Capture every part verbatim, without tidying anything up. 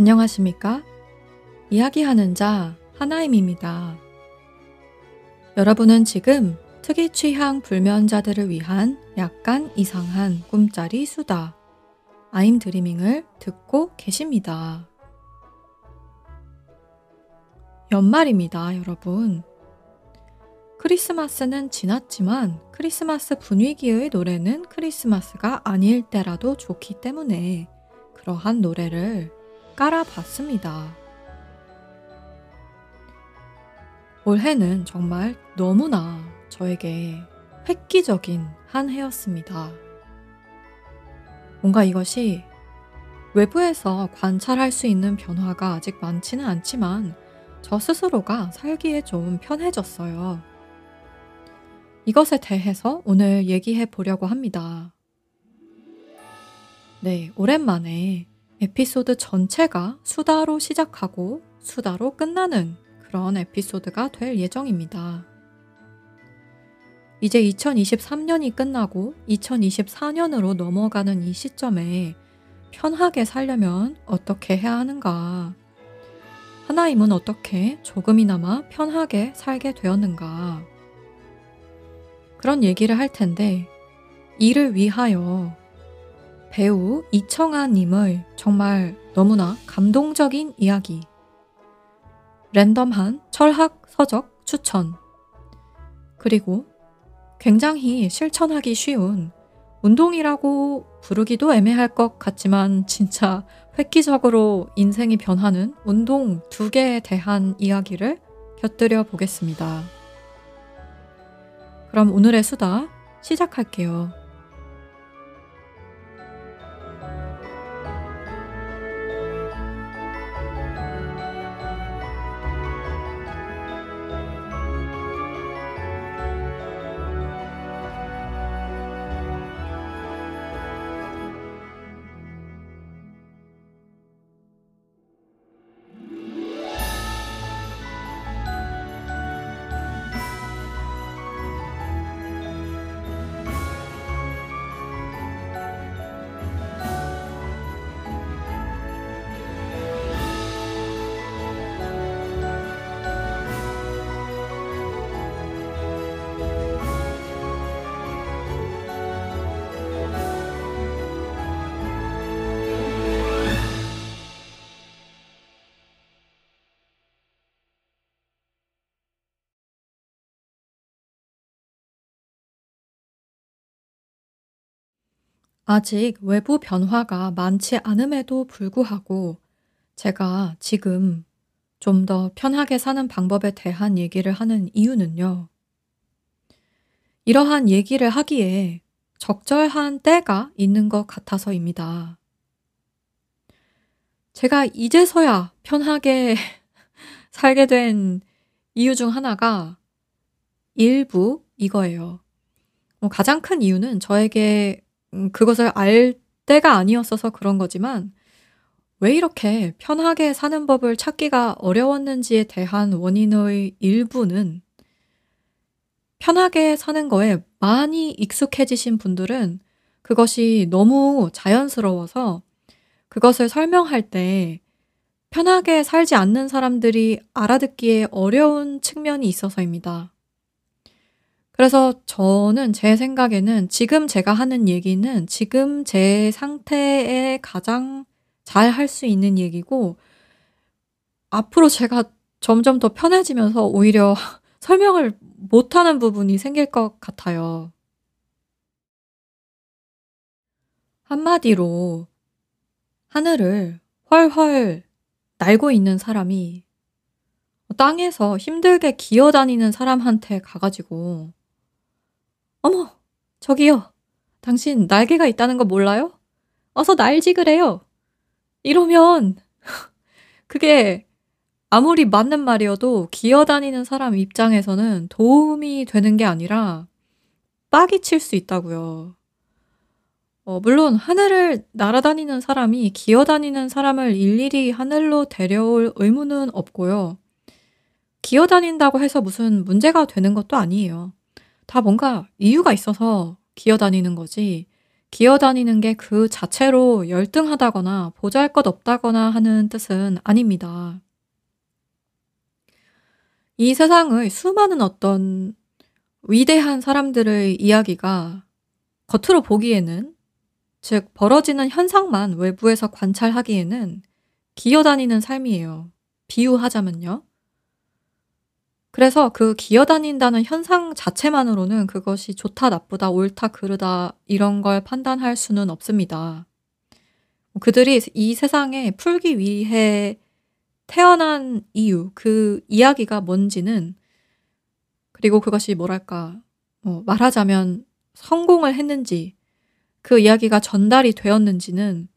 안녕하십니까? 이야기하는 자 하나임입니다. 여러분은 지금 특이 취향 불면자들을 위한 약간 이상한 꿈짜리 수다 아임 드리밍을 듣고 계십니다. 연말입니다, 여러분. 크리스마스는 지났지만 크리스마스 분위기의 노래는 크리스마스가 아닐 때라도 좋기 때문에 그러한 노래를 깔아봤습니다. 올해는 정말 너무나 저에게 획기적인 한 해였습니다. 뭔가 이것이 외부에서 관찰할 수 있는 변화가 아직 많지는 않지만 저 스스로가 살기에 좀 편해졌어요. 이것에 대해서 오늘 얘기해 보려고 합니다. 네, 오랜만에 에피소드 전체가 수다로 시작하고 수다로 끝나는 그런 에피소드가 될 예정입니다. 이제 이천이십삼 년이 끝나고 이천이십사 년으로 넘어가는 이 시점에 편하게 살려면 어떻게 해야 하는가? 하나임은 어떻게 조금이나마 편하게 살게 되었는가? 그런 얘기를 할 텐데, 이를 위하여 배우 이청아 님의 정말 너무나 감동적인 이야기, 랜덤한 철학 서적 추천, 그리고 굉장히 실천하기 쉬운 운동이라고 부르기도 애매할 것 같지만 진짜 획기적으로 인생이 변하는 운동 두 개에 대한 이야기를 곁들여 보겠습니다. 그럼 오늘의 수다 시작할게요. 아직 외부 변화가 많지 않음에도 불구하고 제가 지금 좀 더 편하게 사는 방법에 대한 얘기를 하는 이유는요. 이러한 얘기를 하기에 적절한 때가 있는 것 같아서입니다. 제가 이제서야 편하게 살게 된 이유 중 하나가 일부 이거예요. 가장 큰 이유는 저에게 그것을 알 때가 아니었어서 그런 거지만 왜 이렇게 편하게 사는 법을 찾기가 어려웠는지에 대한 원인의 일부는 편하게 사는 거에 많이 익숙해지신 분들은 그것이 너무 자연스러워서 그것을 설명할 때 편하게 살지 않는 사람들이 알아듣기에 어려운 측면이 있어서입니다. 그래서 저는 제 생각에는 지금 제가 하는 얘기는 지금 제 상태에 가장 잘 할 수 있는 얘기고 앞으로 제가 점점 더 편해지면서 오히려 설명을 못하는 부분이 생길 것 같아요. 한마디로 하늘을 훨훨 날고 있는 사람이 땅에서 힘들게 기어다니는 사람한테 가가지고 어머, 저기요. 당신 날개가 있다는 거 몰라요? 어서 날지 그래요. 이러면 그게 아무리 맞는 말이어도 기어다니는 사람 입장에서는 도움이 되는 게 아니라 빡이 칠 수 있다고요. 어, 물론 하늘을 날아다니는 사람이 기어다니는 사람을 일일이 하늘로 데려올 의무는 없고요. 기어다닌다고 해서 무슨 문제가 되는 것도 아니에요. 다 뭔가 이유가 있어서 기어다니는 거지 기어다니는 게 그 자체로 열등하다거나 보잘것없다거나 하는 뜻은 아닙니다. 이 세상의 수많은 어떤 위대한 사람들의 이야기가 겉으로 보기에는, 즉 벌어지는 현상만 외부에서 관찰하기에는 기어다니는 삶이에요. 비유하자면요. 그래서 그 기어다닌다는 현상 자체만으로는 그것이 좋다, 나쁘다, 옳다, 그르다 이런 걸 판단할 수는 없습니다. 그들이 이 세상에 풀기 위해 태어난 이유, 그 이야기가 뭔지는, 그리고 그것이 뭐랄까, 뭐 말하자면 성공을 했는지, 그 이야기가 전달이 되었는지는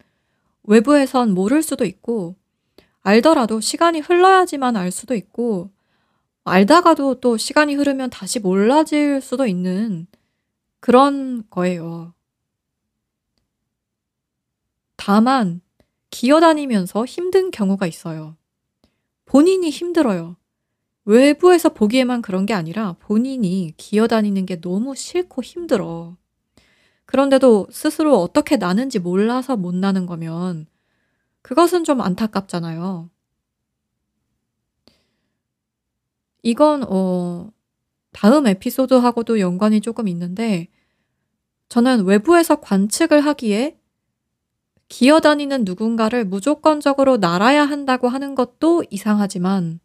외부에선 모를 수도 있고, 알더라도 시간이 흘러야지만 알 수도 있고, 알다가도 또 시간이 흐르면 다시 몰라질 수도 있는 그런 거예요. 다만 기어다니면서 힘든 경우가 있어요. 본인이 힘들어요. 외부에서 보기에만 그런 게 아니라 본인이 기어다니는 게 너무 싫고 힘들어. 그런데도 스스로 어떻게 나는지 몰라서 못 나는 거면 그것은 좀 안타깝잖아요. 이건 어, 다음 에피소드하고도 연관이 조금 있는데, 저는 외부에서 관측을 하기에 기어다니는 누군가를 무조건적으로 날아야 한다고 하는 것도 이상하지만,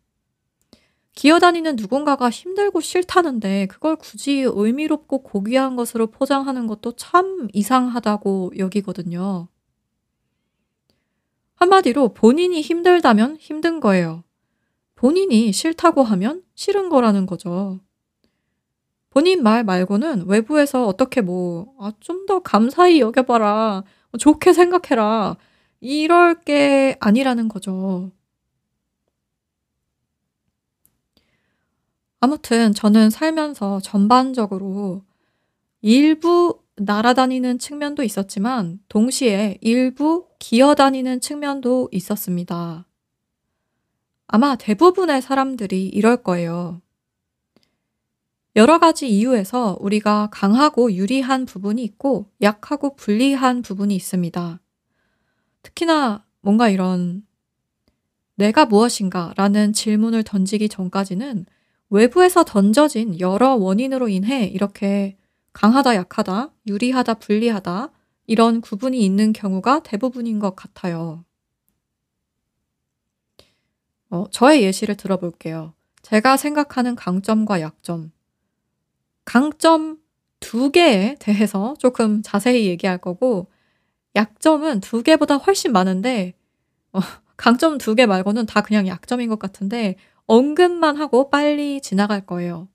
기어다니는 누군가가 힘들고 싫다는데 그걸 굳이 의미롭고 고귀한 것으로 포장하는 것도 참 이상하다고 여기거든요. 한마디로 본인이 힘들다면 힘든 거예요. 본인이 싫다고 하면 싫은 거라는 거죠. 본인 말 말고는 외부에서 어떻게 뭐, 아, 좀 더 감사히 여겨봐라, 좋게 생각해라, 이럴 게 아니라는 거죠. 아무튼 저는 살면서 전반적으로 일부 날아다니는 측면도 있었지만 동시에 일부 기어다니는 측면도 있었습니다. 아마 대부분의 사람들이 이럴 거예요. 여러 가지 이유에서 우리가 강하고 유리한 부분이 있고 약하고 불리한 부분이 있습니다. 특히나 뭔가 이런 내가 무엇인가 라는 질문을 던지기 전까지는 외부에서 던져진 여러 원인으로 인해 이렇게 강하다, 약하다, 유리하다, 불리하다 이런 구분이 있는 경우가 대부분인 것 같아요. 어, 저의 예시를 들어볼게요. 제가 생각하는 강점과 약점. 강점 두 개에 대해서 조금 자세히 얘기할 거고, 약점은 두 개보다 훨씬 많은데, 어, 강점 두 개 말고는 다 그냥 약점인 것 같은데 언급만 하고 빨리 지나갈 거예요.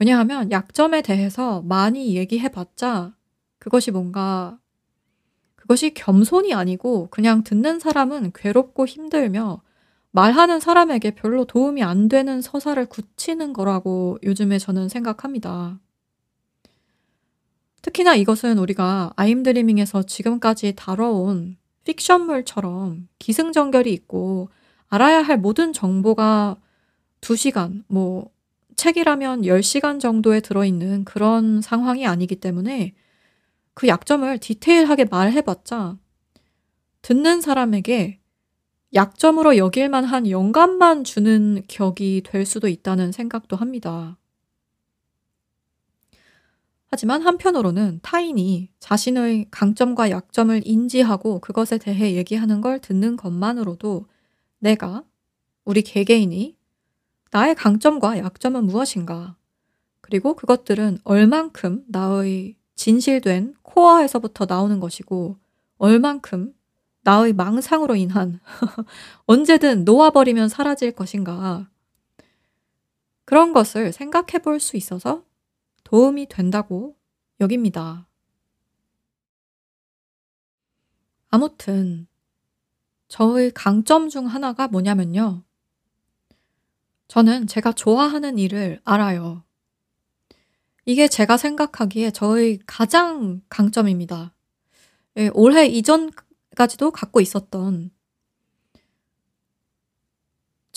왜냐하면 약점에 대해서 많이 얘기해봤자 그것이 뭔가, 그것이 겸손이 아니고 그냥 듣는 사람은 괴롭고 힘들며 말하는 사람에게 별로 도움이 안 되는 서사를 굳히는 거라고 요즘에 저는 생각합니다. 특히나 이것은 우리가 아임드리밍에서 지금까지 다뤄온 픽션물처럼 기승전결이 있고 알아야 할 모든 정보가 두 시간, 뭐 책이라면 열 시간 정도에 들어있는 그런 상황이 아니기 때문에 그 약점을 디테일하게 말해봤자 듣는 사람에게 약점으로 여길만한 영감만 주는 격이 될 수도 있다는 생각도 합니다. 하지만 한편으로는 타인이 자신의 강점과 약점을 인지하고 그것에 대해 얘기하는 걸 듣는 것만으로도 내가, 우리 개개인이 나의 강점과 약점은 무엇인가, 그리고 그것들은 얼만큼 나의 진실된 코어에서부터 나오는 것이고 얼만큼 나의 망상으로 인한 언제든 놓아버리면 사라질 것인가, 그런 것을 생각해 볼 수 있어서 도움이 된다고 여깁니다. 아무튼 저의 강점 중 하나가 뭐냐면요, 저는 제가 좋아하는 일을 알아요. 이게 제가 생각하기에 저의 가장 강점입니다. 예, 올해 이전 까지도 갖고 있었던,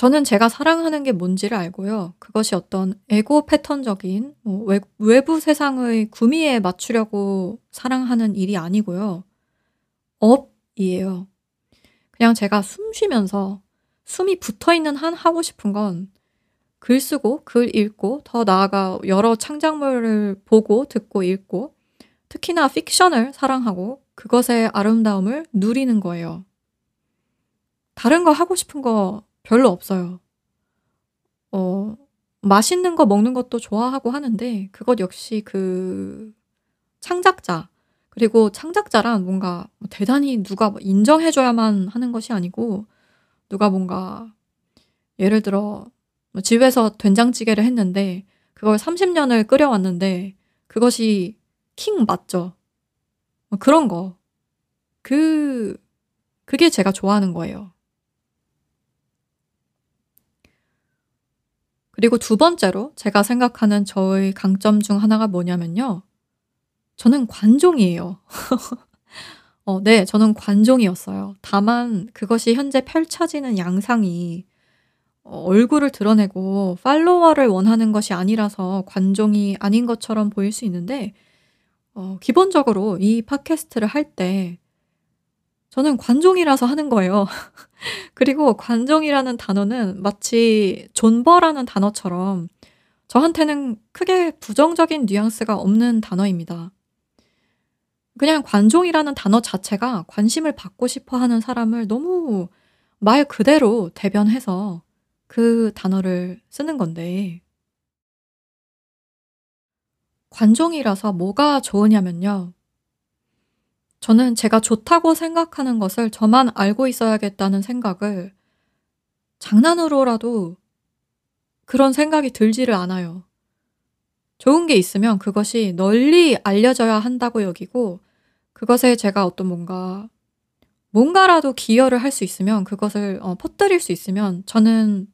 저는 제가 사랑하는 게 뭔지를 알고요. 그것이 어떤 에고 패턴적인 뭐 외, 외부 세상의 구미에 맞추려고 사랑하는 일이 아니고요. 업이에요. 그냥 제가 숨 쉬면서 숨이 붙어있는 한 하고 싶은 건 글 쓰고 글 읽고 더 나아가 여러 창작물을 보고 듣고 읽고 특히나 픽션을 사랑하고 그것의 아름다움을 누리는 거예요. 다른 거 하고 싶은 거 별로 없어요. 어, 맛있는 거 먹는 것도 좋아하고 하는데 그것 역시 그 창작자, 그리고 창작자란 뭔가 대단히 누가 인정해줘야만 하는 것이 아니고 누가 뭔가 예를 들어 집에서 된장찌개를 했는데 그걸 삼십 년을 끓여왔는데 그것이 킹 맞죠? 그런 거. 그, 그게 제가 좋아하는 거예요. 그리고 두 번째로 제가 생각하는 저의 강점 중 하나가 뭐냐면요. 저는 관종이에요. 어, 네, 저는 관종이었어요. 다만 그것이 현재 펼쳐지는 양상이 어, 얼굴을 드러내고 팔로워를 원하는 것이 아니라서 관종이 아닌 것처럼 보일 수 있는데 어, 기본적으로 이 팟캐스트를 할 때 저는 관종이라서 하는 거예요. 그리고 관종이라는 단어는 마치 존버라는 단어처럼 저한테는 크게 부정적인 뉘앙스가 없는 단어입니다. 그냥 관종이라는 단어 자체가 관심을 받고 싶어 하는 사람을 너무 말 그대로 대변해서 그 단어를 쓰는 건데 관종이라서 뭐가 좋으냐면요. 저는 제가 좋다고 생각하는 것을 저만 알고 있어야겠다는 생각을 장난으로라도 그런 생각이 들지를 않아요. 좋은 게 있으면 그것이 널리 알려져야 한다고 여기고 그것에 제가 어떤 뭔가 뭔가라도 기여를 할 수 있으면 그것을 어, 퍼뜨릴 수 있으면 저는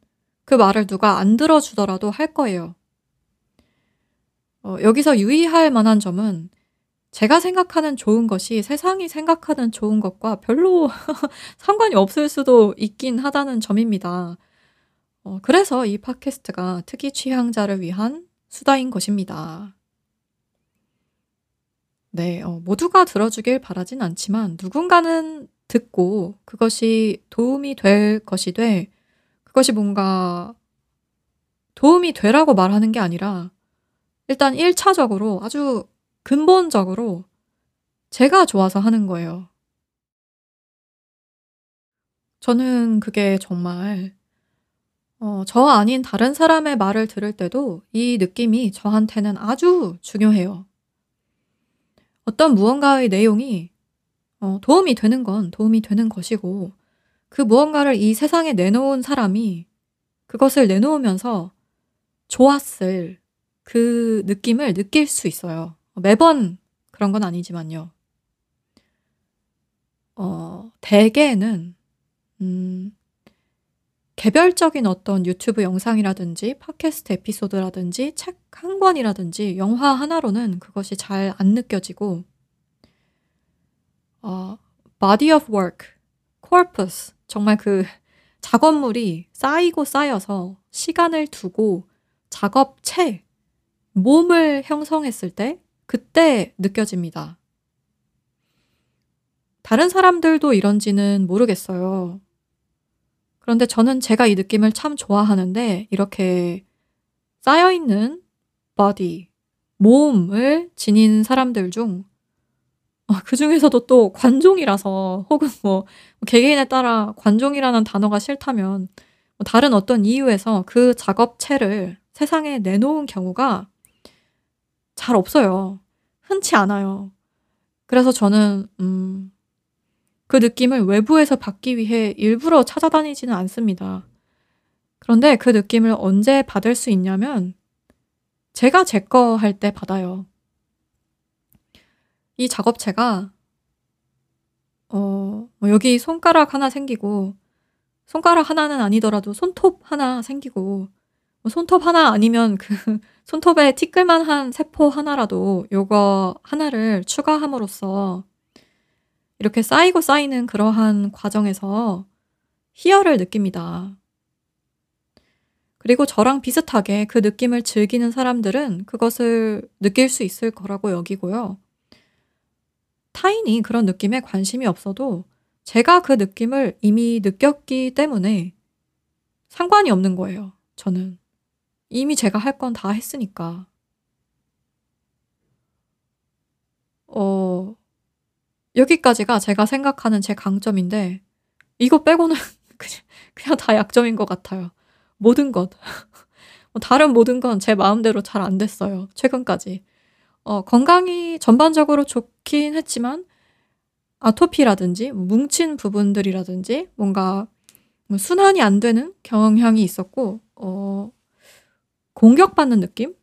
그 말을 누가 안 들어주더라도 할 거예요. 어, 여기서 유의할 만한 점은 제가 생각하는 좋은 것이 세상이 생각하는 좋은 것과 별로 상관이 없을 수도 있긴 하다는 점입니다. 어, 그래서 이 팟캐스트가 특이 취향자를 위한 수다인 것입니다. 네, 어, 모두가 들어주길 바라진 않지만 누군가는 듣고 그것이 도움이 될 것이 돼 그것이 뭔가 도움이 되라고 말하는 게 아니라 일단 일 차적으로 아주 근본적으로 제가 좋아서 하는 거예요. 저는 그게 정말 어, 저 아닌 다른 사람의 말을 들을 때도 이 느낌이 저한테는 아주 중요해요. 어떤 무언가의 내용이 어, 도움이 되는 건 도움이 되는 것이고 그 무언가를 이 세상에 내놓은 사람이 그것을 내놓으면서 좋았을 그 느낌을 느낄 수 있어요. 매번 그런 건 아니지만요. 어, 대개는 음, 개별적인 어떤 유튜브 영상이라든지 팟캐스트 에피소드라든지 책 한 권이라든지 영화 하나로는 그것이 잘 안 느껴지고 어, body of work, corpus, 정말 그 작업물이 쌓이고 쌓여서 시간을 두고 작업체, 몸을 형성했을 때 그때 느껴집니다. 다른 사람들도 이런지는 모르겠어요. 그런데 저는 제가 이 느낌을 참 좋아하는데 이렇게 쌓여있는 body, 몸을 지닌 사람들 중 그 중에서도 또 관종이라서 혹은 뭐 개개인에 따라 관종이라는 단어가 싫다면 다른 어떤 이유에서 그 작업체를 세상에 내놓은 경우가 잘 없어요. 흔치 않아요. 그래서 저는 음, 그 느낌을 외부에서 받기 위해 일부러 찾아다니지는 않습니다. 그런데 그 느낌을 언제 받을 수 있냐면 제가 제 거 할 때 받아요. 이 작업체가 어, 여기 손가락 하나 생기고 손가락 하나는 아니더라도 손톱 하나 생기고 손톱 하나 아니면 그 손톱에 티끌만한 세포 하나라도 요거 하나를 추가함으로써 이렇게 쌓이고 쌓이는 그러한 과정에서 희열을 느낍니다. 그리고 저랑 비슷하게 그 느낌을 즐기는 사람들은 그것을 느낄 수 있을 거라고 여기고요. 타인이 그런 느낌에 관심이 없어도 제가 그 느낌을 이미 느꼈기 때문에 상관이 없는 거예요, 저는. 이미 제가 할 건 다 했으니까. 어, 여기까지가 제가 생각하는 제 강점인데 이거 빼고는 그냥, 그냥 다 약점인 것 같아요. 모든 것. 다른 모든 건 제 마음대로 잘 안 됐어요, 최근까지. 어, 건강이 전반적으로 좋긴 했지만 아토피라든지 뭉친 부분들이라든지 뭔가 순환이 안 되는 경향이 있었고 어, 공격받는 느낌?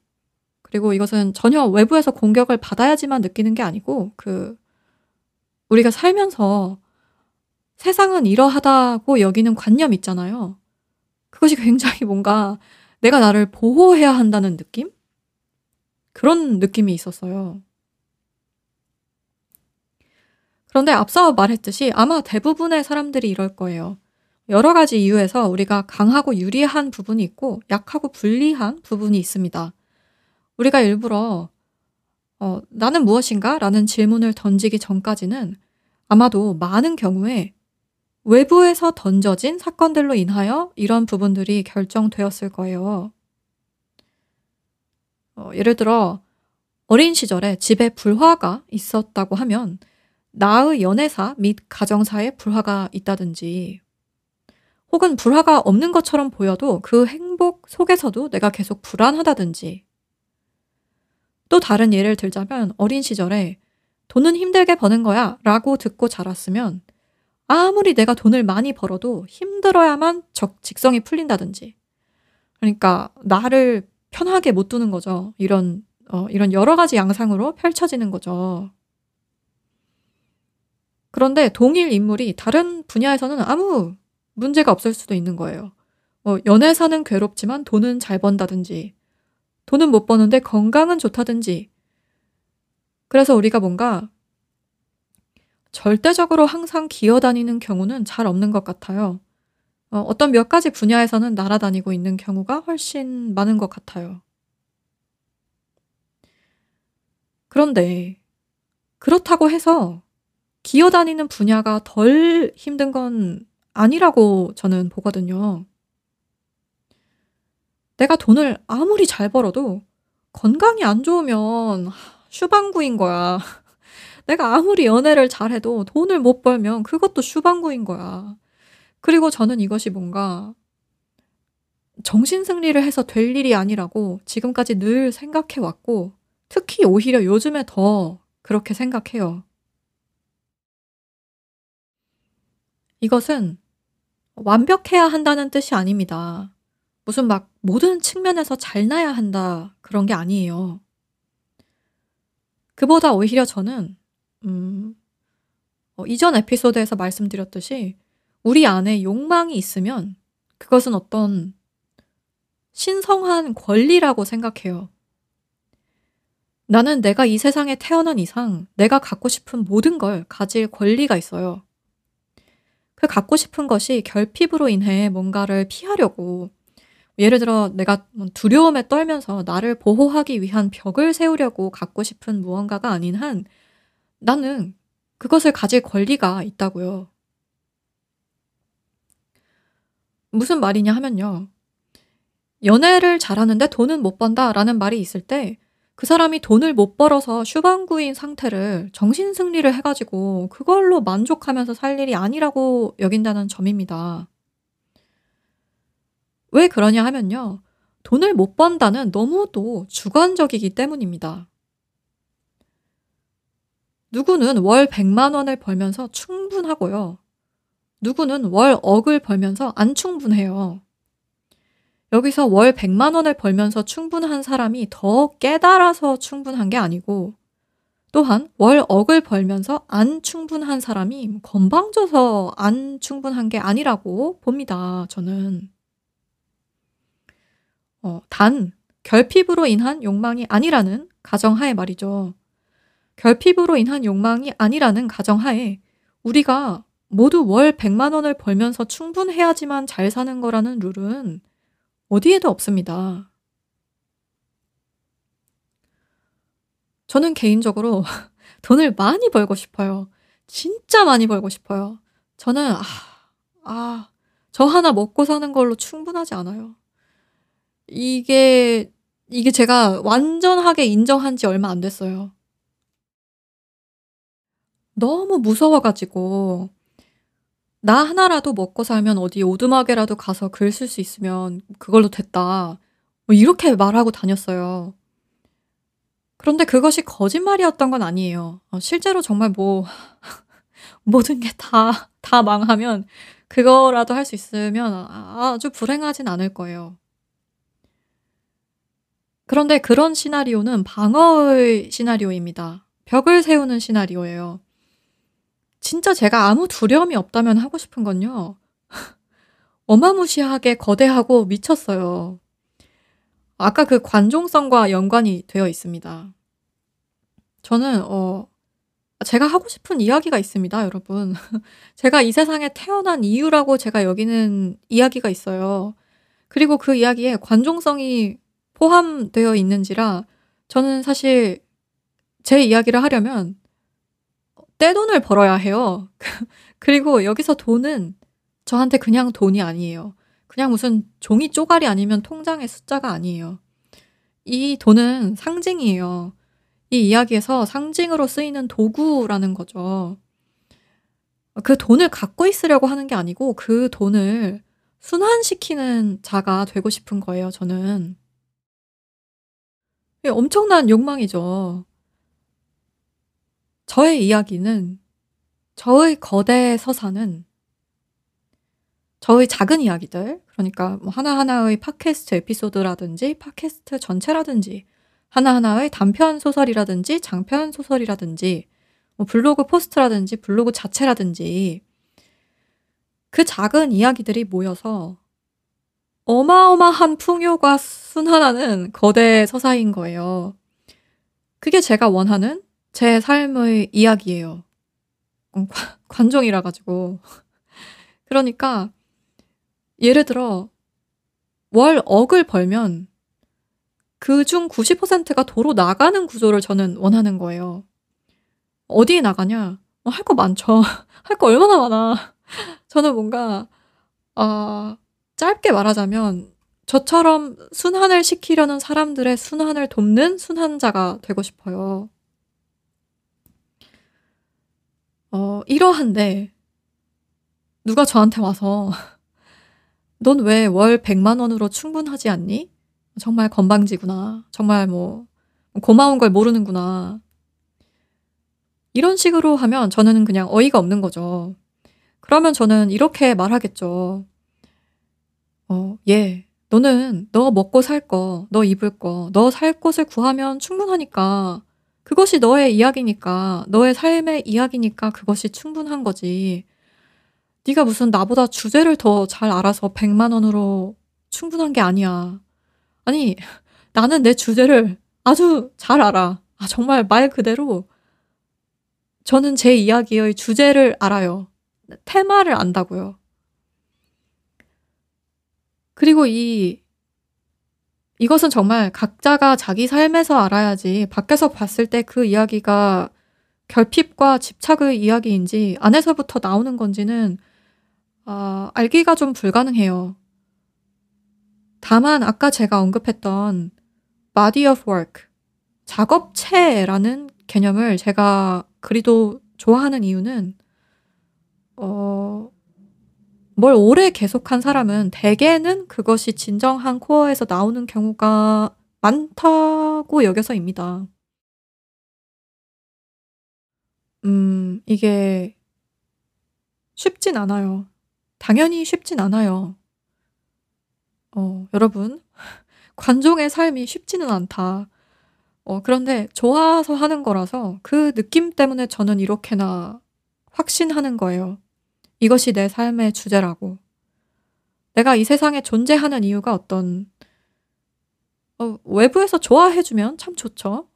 그리고 이것은 전혀 외부에서 공격을 받아야지만 느끼는 게 아니고 그 우리가 살면서 세상은 이러하다고 여기는 관념 있잖아요. 그것이 굉장히 뭔가 내가 나를 보호해야 한다는 느낌? 그런 느낌이 있었어요. 그런데 앞서 말했듯이 아마 대부분의 사람들이 이럴 거예요. 여러 가지 이유에서 우리가 강하고 유리한 부분이 있고 약하고 불리한 부분이 있습니다. 우리가 일부러 어, 나는 무엇인가? 라는 질문을 던지기 전까지는 아마도 많은 경우에 외부에서 던져진 사건들로 인하여 이런 부분들이 결정되었을 거예요. 어, 예를 들어 어린 시절에 집에 불화가 있었다고 하면 나의 연애사 및 가정사에 불화가 있다든지 혹은 불화가 없는 것처럼 보여도 그 행복 속에서도 내가 계속 불안하다든지 또 다른 예를 들자면 어린 시절에 돈은 힘들게 버는 거야 라고 듣고 자랐으면 아무리 내가 돈을 많이 벌어도 힘들어야만 직성이 풀린다든지 그러니까 나를 편하게 못 두는 거죠. 이런, 어, 이런 여러 가지 양상으로 펼쳐지는 거죠. 그런데 동일 인물이 다른 분야에서는 아무 문제가 없을 수도 있는 거예요. 뭐 연애사는 괴롭지만 돈은 잘 번다든지 돈은 못 버는데 건강은 좋다든지 그래서 우리가 뭔가 절대적으로 항상 기어다니는 경우는 잘 없는 것 같아요. 어, 어떤 몇 가지 분야에서는 날아다니고 있는 경우가 훨씬 많은 것 같아요. 그런데 그렇다고 해서 기어다니는 분야가 덜 힘든 건 아니라고 저는 보거든요. 내가 돈을 아무리 잘 벌어도 건강이 안 좋으면 슈방구인 거야. 내가 아무리 연애를 잘해도 돈을 못 벌면 그것도 슈방구인 거야. 그리고 저는 이것이 뭔가 정신승리를 해서 될 일이 아니라고 지금까지 늘 생각해왔고 특히 오히려 요즘에 더 그렇게 생각해요. 이것은 완벽해야 한다는 뜻이 아닙니다. 무슨 막 모든 측면에서 잘나야 한다 그런 게 아니에요. 그보다 오히려 저는 음, 어, 이전 에피소드에서 말씀드렸듯이 우리 안에 욕망이 있으면 그것은 어떤 신성한 권리라고 생각해요. 나는 내가 이 세상에 태어난 이상 내가 갖고 싶은 모든 걸 가질 권리가 있어요. 그 갖고 싶은 것이 결핍으로 인해 뭔가를 피하려고 예를 들어 내가 두려움에 떨면서 나를 보호하기 위한 벽을 세우려고 갖고 싶은 무언가가 아닌 한 나는 그것을 가질 권리가 있다고요. 무슨 말이냐 하면요. 연애를 잘하는데 돈은 못 번다 라는 말이 있을 때 그 사람이 돈을 못 벌어서 슈방구인 상태를 정신승리를 해가지고 그걸로 만족하면서 살 일이 아니라고 여긴다는 점입니다. 왜 그러냐 하면요. 돈을 못 번다는 너무도 주관적이기 때문입니다. 누구는 월 백만 원을 벌면서 충분하고요. 누구는 월 억을 벌면서 안 충분해요. 여기서 월 백만 원을 벌면서 충분한 사람이 더 깨달아서 충분한 게 아니고 또한 월 억을 벌면서 안 충분한 사람이 건방져서 안 충분한 게 아니라고 봅니다, 저는. 어, 단, 결핍으로 인한 욕망이 아니라는 가정하에 말이죠. 결핍으로 인한 욕망이 아니라는 가정하에 우리가 모두 월 백만 원을 벌면서 충분해야지만 잘 사는 거라는 룰은 어디에도 없습니다. 저는 개인적으로 돈을 많이 벌고 싶어요. 진짜 많이 벌고 싶어요. 저는 아, 아, 저 하나 먹고 사는 걸로 충분하지 않아요. 이게 이게 제가 완전하게 인정한 지 얼마 안 됐어요. 너무 무서워가지고 나 하나라도 먹고 살면 어디 오두막에라도 가서 글 쓸 수 있으면 그걸로 됐다. 뭐 이렇게 말하고 다녔어요. 그런데 그것이 거짓말이었던 건 아니에요. 실제로 정말 뭐 모든 게 다, 다 망하면 그거라도 할 수 있으면 아주 불행하진 않을 거예요. 그런데 그런 시나리오는 방어의 시나리오입니다. 벽을 세우는 시나리오예요. 진짜 제가 아무 두려움이 없다면 하고 싶은 건요. 어마무시하게 거대하고 미쳤어요. 아까 그 관종성과 연관이 되어 있습니다. 저는 어 제가 하고 싶은 이야기가 있습니다, 여러분. 제가 이 세상에 태어난 이유라고 제가 여기는 이야기가 있어요. 그리고 그 이야기에 관종성이 포함되어 있는지라 저는 사실 제 이야기를 하려면 떼돈을 벌어야 해요. 그리고 여기서 돈은 저한테 그냥 돈이 아니에요. 그냥 무슨 종이 쪼가리 아니면 통장의 숫자가 아니에요. 이 돈은 상징이에요. 이 이야기에서 상징으로 쓰이는 도구라는 거죠. 그 돈을 갖고 있으려고 하는 게 아니고 그 돈을 순환시키는 자가 되고 싶은 거예요, 저는. 엄청난 욕망이죠. 저의 이야기는, 저의 거대 서사는, 저의 작은 이야기들, 그러니까 뭐 하나하나의 팟캐스트 에피소드라든지 팟캐스트 전체라든지 하나하나의 단편 소설이라든지 장편 소설이라든지 뭐 블로그 포스트라든지 블로그 자체라든지 그 작은 이야기들이 모여서 어마어마한 풍요가 순환하는 거대 서사인 거예요. 그게 제가 원하는 제 삶의 이야기예요. 관종이라 가지고. 그러니까 예를 들어 월 억을 벌면 그중 구십 퍼센트가 도로 나가는 구조를 저는 원하는 거예요. 어디에 나가냐? 어, 할 거 많죠. 할 거 얼마나 많아. 저는 뭔가 아... 짧게 말하자면 저처럼 순환을 시키려는 사람들의 순환을 돕는 순환자가 되고 싶어요. 어, 이러한데 누가 저한테 와서 넌 왜 월 백만 원으로 충분하지 않니? 정말 건방지구나. 정말 뭐 고마운 걸 모르는구나. 이런 식으로 하면 저는 그냥 어이가 없는 거죠. 그러면 저는 이렇게 말하겠죠. 어, 예, 너는 너 먹고 살 거, 너 입을 거, 너 살 곳을 구하면 충분하니까 그것이 너의 이야기니까, 너의 삶의 이야기니까 그것이 충분한 거지. 네가 무슨 나보다 주제를 더 잘 알아서 백만 원으로 충분한 게 아니야. 아니, 나는 내 주제를 아주 잘 알아. 아, 정말 말 그대로 저는 제 이야기의 주제를 알아요. 테마를 안다고요. 그리고 이, 이것은 정말 각자가 자기 삶에서 알아야지 밖에서 봤을 때 그 이야기가 결핍과 집착의 이야기인지 안에서부터 나오는 건지는 아, 알기가 좀 불가능해요. 다만 아까 제가 언급했던 body of work, 작업체라는 개념을 제가 그리도 좋아하는 이유는 어... 뭘 오래 계속한 사람은 대개는 그것이 진정한 코어에서 나오는 경우가 많다고 여겨서입니다. 음, 이게 쉽진 않아요. 당연히 쉽진 않아요. 어, 여러분, 관종의 삶이 쉽지는 않다. 어, 그런데 좋아서 하는 거라서 그 느낌 때문에 저는 이렇게나 확신하는 거예요. 이것이 내 삶의 주제라고. 내가 이 세상에 존재하는 이유가 어떤 어, 외부에서 좋아해주면 참 좋죠.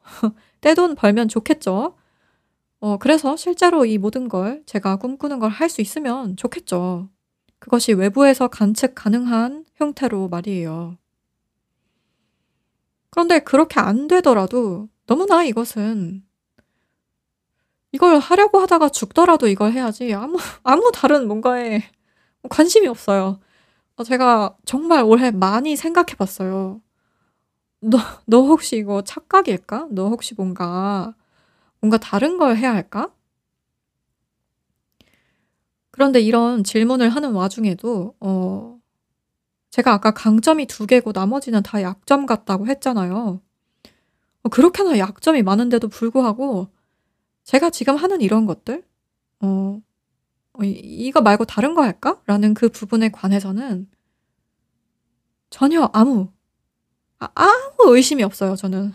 떼돈 벌면 좋겠죠. 어, 그래서 실제로 이 모든 걸 제가 꿈꾸는 걸 할 수 있으면 좋겠죠. 그것이 외부에서 관측 가능한 형태로 말이에요. 그런데 그렇게 안 되더라도 너무나 이것은 이걸 하려고 하다가 죽더라도 이걸 해야지 아무 아무 다른 뭔가에 관심이 없어요. 제가 정말 올해 많이 생각해봤어요. 너, 너 혹시 이거 착각일까? 너 혹시 뭔가 뭔가 다른 걸 해야 할까? 그런데 이런 질문을 하는 와중에도 어, 제가 아까 강점이 두 개고 나머지는 다 약점 같다고 했잖아요. 어, 그렇게나 약점이 많은데도 불구하고 제가 지금 하는 이런 것들 어, 어, 이, 이거 말고 다른 거 할까? 라는 그 부분에 관해서는 전혀 아무 아, 아무 의심이 없어요. 저는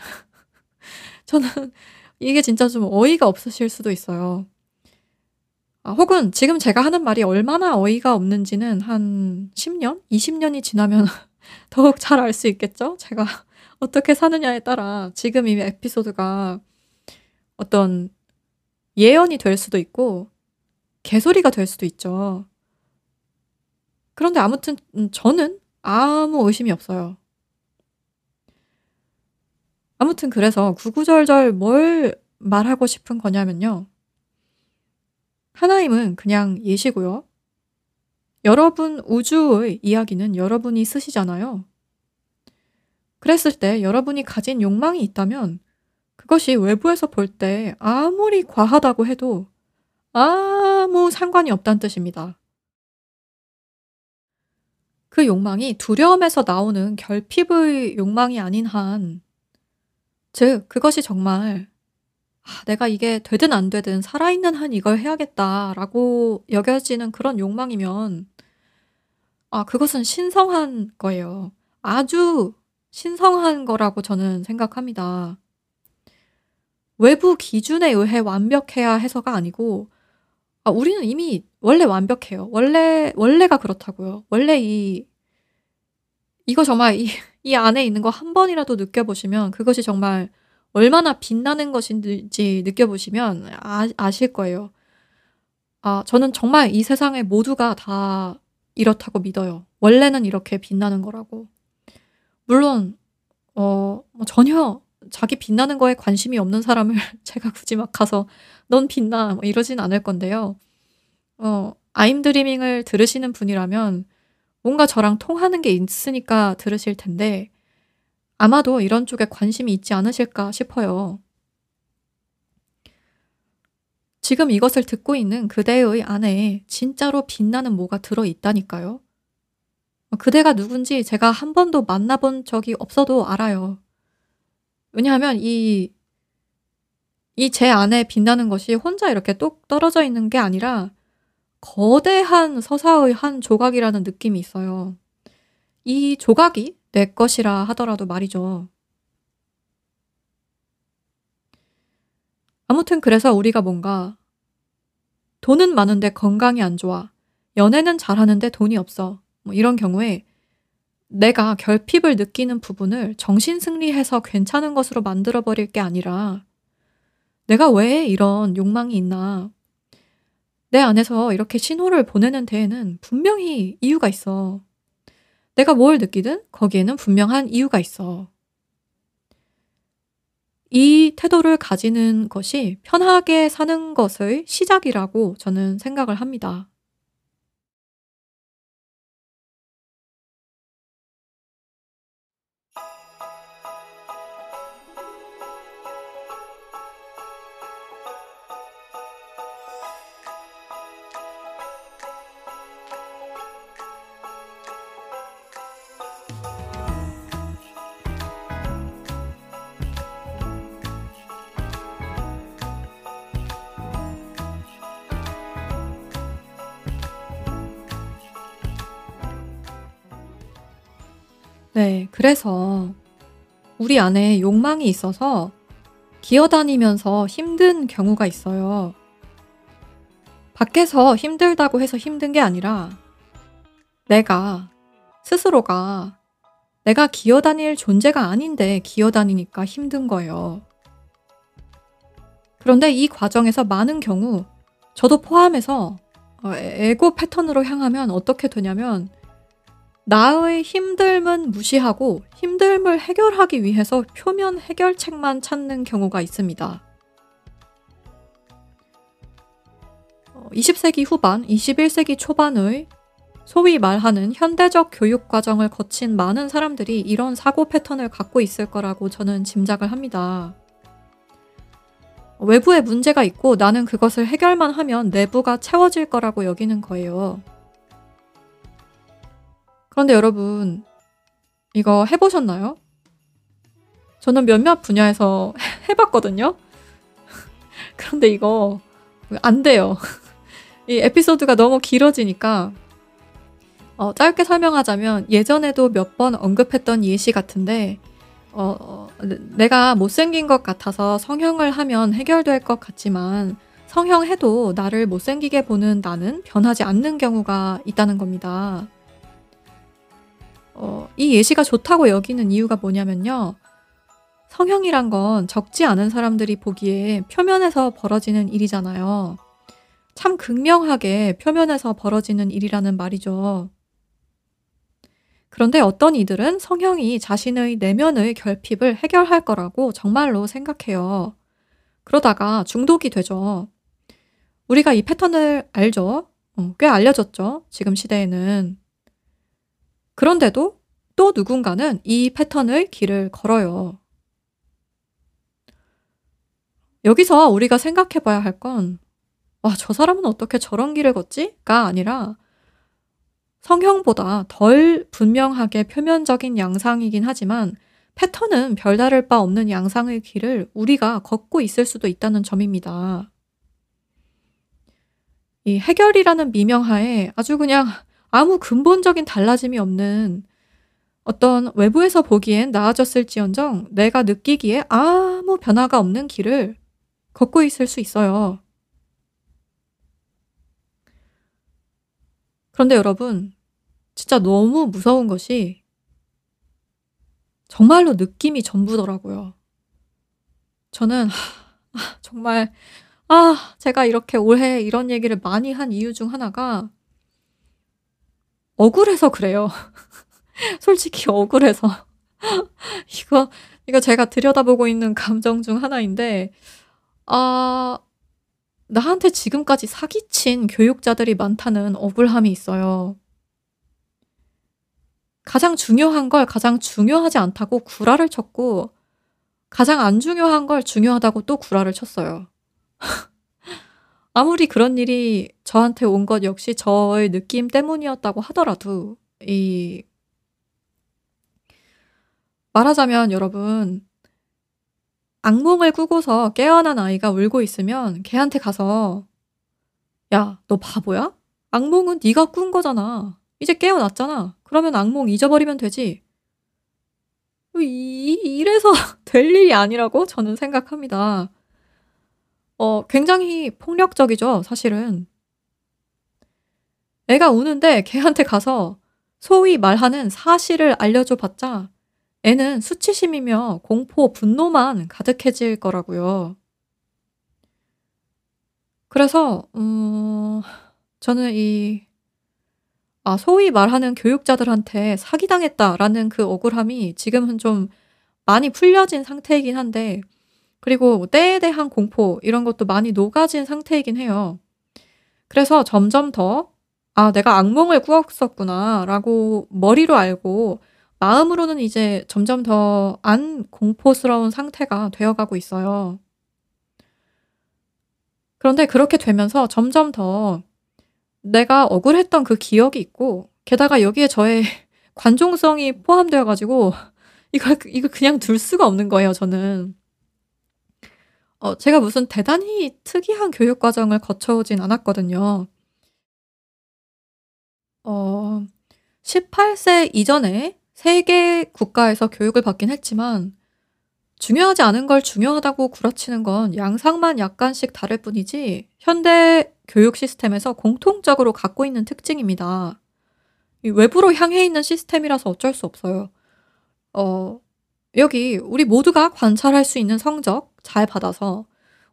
저는 이게 진짜 좀 어이가 없으실 수도 있어요. 아, 혹은 지금 제가 하는 말이 얼마나 어이가 없는지는 한 십 년? 이십 년이 지나면 더욱 잘 알 수 있겠죠? 제가 어떻게 사느냐에 따라 지금 이 에피소드가 어떤 예언이 될 수도 있고 개소리가 될 수도 있죠. 그런데 아무튼 저는 아무 의심이 없어요. 아무튼 그래서 구구절절 뭘 말하고 싶은 거냐면요. 하나님은 그냥 예시고요. 여러분 우주의 이야기는 여러분이 쓰시잖아요. 그랬을 때 여러분이 가진 욕망이 있다면 그것이 외부에서 볼 때 아무리 과하다고 해도 아무 상관이 없다는 뜻입니다. 그 욕망이 두려움에서 나오는 결핍의 욕망이 아닌 한, 즉 그것이 정말 아, 내가 이게 되든 안 되든 살아있는 한 이걸 해야겠다라고 여겨지는 그런 욕망이면 아, 그것은 신성한 거예요. 아주 신성한 거라고 저는 생각합니다. 외부 기준에 의해 완벽해야 해서가 아니고 아, 우리는 이미 원래 완벽해요. 원래, 원래가 그렇다고요. 원래 이 이거 정말 이 이 안에 있는 거 한 번이라도 느껴보시면 그것이 정말 얼마나 빛나는 것인지 느껴보시면 아, 아실 거예요. 아, 저는 정말 이 세상의 모두가 다 이렇다고 믿어요. 원래는 이렇게 빛나는 거라고. 물론 어, 전혀 자기 빛나는 거에 관심이 없는 사람을 제가 굳이 막 가서 넌 빛나 뭐 이러진 않을 건데요. 어, I'm Dreaming을 들으시는 분이라면 뭔가 저랑 통하는 게 있으니까 들으실 텐데 아마도 이런 쪽에 관심이 있지 않으실까 싶어요. 지금 이것을 듣고 있는 그대의 안에 진짜로 빛나는 뭐가 들어있다니까요. 그대가 누군지 제가 한 번도 만나본 적이 없어도 알아요. 왜냐하면 이, 이 제 안에 빛나는 것이 혼자 이렇게 똑 떨어져 있는 게 아니라 거대한 서사의 한 조각이라는 느낌이 있어요. 이 조각이 내 것이라 하더라도 말이죠. 아무튼 그래서 우리가 뭔가 돈은 많은데 건강이 안 좋아, 연애는 잘하는데 돈이 없어 뭐 이런 경우에 내가 결핍을 느끼는 부분을 정신승리해서 괜찮은 것으로 만들어버릴 게 아니라 내가 왜 이런 욕망이 있나, 내 안에서 이렇게 신호를 보내는 데에는 분명히 이유가 있어. 내가 뭘 느끼든 거기에는 분명한 이유가 있어. 이 태도를 가지는 것이 편하게 사는 것의 시작이라고 저는 생각을 합니다. 네, 그래서 우리 안에 욕망이 있어서 기어다니면서 힘든 경우가 있어요. 밖에서 힘들다고 해서 힘든 게 아니라 내가 스스로가 내가 기어다닐 존재가 아닌데 기어다니니까 힘든 거예요. 그런데 이 과정에서 많은 경우 저도 포함해서 에고 패턴으로 향하면 어떻게 되냐면 나의 힘듦은 무시하고 힘듦을 해결하기 위해서 표면 해결책만 찾는 경우가 있습니다. 이십 세기 후반, 이십일 세기 초반의 소위 말하는 현대적 교육 과정을 거친 많은 사람들이 이런 사고 패턴을 갖고 있을 거라고 저는 짐작을 합니다. 외부에 문제가 있고 나는 그것을 해결만 하면 내부가 채워질 거라고 여기는 거예요. 그런데 여러분, 이거 해보셨나요? 저는 몇몇 분야에서 해봤거든요? 그런데 이거 안 돼요. 이 에피소드가 너무 길어지니까 어, 짧게 설명하자면 예전에도 몇 번 언급했던 예시 같은데 어, 어, 내가 못생긴 것 같아서 성형을 하면 해결될 것 같지만 성형해도 나를 못생기게 보는 나는 변하지 않는 경우가 있다는 겁니다. 어, 이 예시가 좋다고 여기는 이유가 뭐냐면요. 성형이란 건 적지 않은 사람들이 보기에 표면에서 벌어지는 일이잖아요. 참 극명하게 표면에서 벌어지는 일이라는 말이죠. 그런데 어떤 이들은 성형이 자신의 내면의 결핍을 해결할 거라고 정말로 생각해요. 그러다가 중독이 되죠. 우리가 이 패턴을 알죠? 어, 꽤 알려졌죠? 지금 시대에는. 그런데도 또 누군가는 이 패턴의 길을 걸어요. 여기서 우리가 생각해봐야 할 건 와, 저 사람은 어떻게 저런 길을 걷지?가 아니라 성형보다 덜 분명하게 표면적인 양상이긴 하지만 패턴은 별다를 바 없는 양상의 길을 우리가 걷고 있을 수도 있다는 점입니다. 이 해결이라는 미명하에 아주 그냥 아무 근본적인 달라짐이 없는 어떤 외부에서 보기엔 나아졌을지언정 내가 느끼기에 아무 변화가 없는 길을 걷고 있을 수 있어요. 그런데 여러분, 진짜 너무 무서운 것이 정말로 느낌이 전부더라고요. 저는 하, 아, 정말 아 제가 이렇게 올해 이런 얘기를 많이 한 이유 중 하나가 억울해서 그래요. 솔직히 억울해서. 이거 이거 제가 들여다보고 있는 감정 중 하나인데 아... 나한테 지금까지 사기친 교육자들이 많다는 억울함이 있어요. 가장 중요한 걸 가장 중요하지 않다고 구라를 쳤고 가장 안 중요한 걸 중요하다고 또 구라를 쳤어요. 아무리 그런 일이 저한테 온 것 역시 저의 느낌 때문이었다고 하더라도 이 말하자면 여러분 악몽을 꾸고서 깨어난 아이가 울고 있으면 걔한테 가서 야, 너 바보야? 악몽은 네가 꾼 거잖아. 이제 깨어났잖아. 그러면 악몽 잊어버리면 되지. 이, 이래서 될 일이 아니라고 저는 생각합니다. 어, 굉장히 폭력적이죠, 사실은. 애가 우는데 걔한테 가서 소위 말하는 사실을 알려줘봤자 애는 수치심이며 공포, 분노만 가득해질 거라고요. 그래서 음, 저는 이 아, 소위 말하는 교육자들한테 사기당했다라는 그 억울함이 지금은 좀 많이 풀려진 상태이긴 한데 그리고 때에 대한 공포 이런 것도 많이 녹아진 상태이긴 해요. 그래서 점점 더 아, 내가 악몽을 꾸었었구나 라고 머리로 알고 마음으로는 이제 점점 더 안 공포스러운 상태가 되어가고 있어요. 그런데 그렇게 되면서 점점 더 내가 억울했던 그 기억이 있고 게다가 여기에 저의 관종성이 포함되어가지고 이걸, 이걸 그냥 둘 수가 없는 거예요, 저는. 어, 제가 무슨 대단히 특이한 교육과정을 거쳐오진 않았거든요. 어, 십팔 세 이전에 세계 국가에서 교육을 받긴 했지만 중요하지 않은 걸 중요하다고 구라치는 건 양상만 약간씩 다를 뿐이지 현대 교육 시스템에서 공통적으로 갖고 있는 특징입니다. 이 외부로 향해 있는 시스템이라서 어쩔 수 없어요. 어, 여기 우리 모두가 관찰할 수 있는 성적 잘 받아서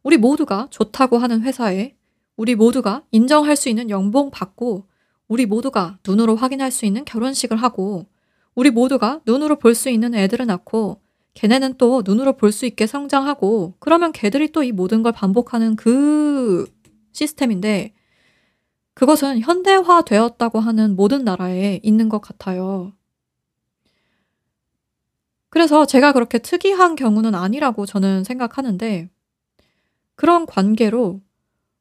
우리 모두가 좋다고 하는 회사에 우리 모두가 인정할 수 있는 연봉 받고 우리 모두가 눈으로 확인할 수 있는 결혼식을 하고 우리 모두가 눈으로 볼 수 있는 애들을 낳고 걔네는 또 눈으로 볼 수 있게 성장하고 그러면 걔들이 또 이 모든 걸 반복하는 그 시스템인데 그것은 현대화되었다고 하는 모든 나라에 있는 것 같아요. 그래서 제가 그렇게 특이한 경우는 아니라고 저는 생각하는데 그런 관계로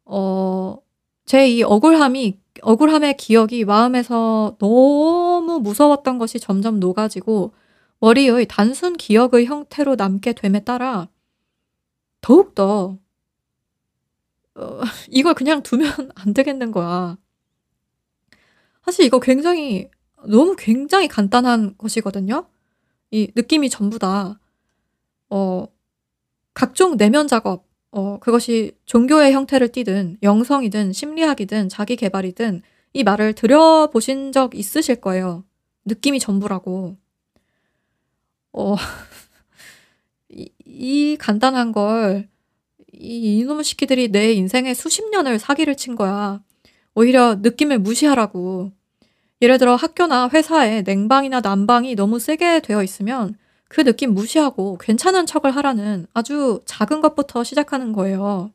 어, 제 이 억울함이 억울함의 기억이 마음에서 너무 무서웠던 것이 점점 녹아지고 머리의 단순 기억의 형태로 남게 됨에 따라 더욱더 어, 이걸 그냥 두면 안 되겠는 거야. 사실 이거 굉장히 너무 굉장히 간단한 것이거든요. 이 느낌이 전부 다 어, 각종 내면 작업 어, 그것이 종교의 형태를 띠든 영성이든 심리학이든 자기개발이든 이 말을 들여보신 적 있으실 거예요. 느낌이 전부라고. 어, 이, 이 간단한 걸 이 이놈의 시키들이 내 인생에 수십 년을 사기를 친 거야. 오히려 느낌을 무시하라고. 예를 들어 학교나 회사에 냉방이나 난방이 너무 세게 되어 있으면 그 느낌 무시하고 괜찮은 척을 하라는 아주 작은 것부터 시작하는 거예요.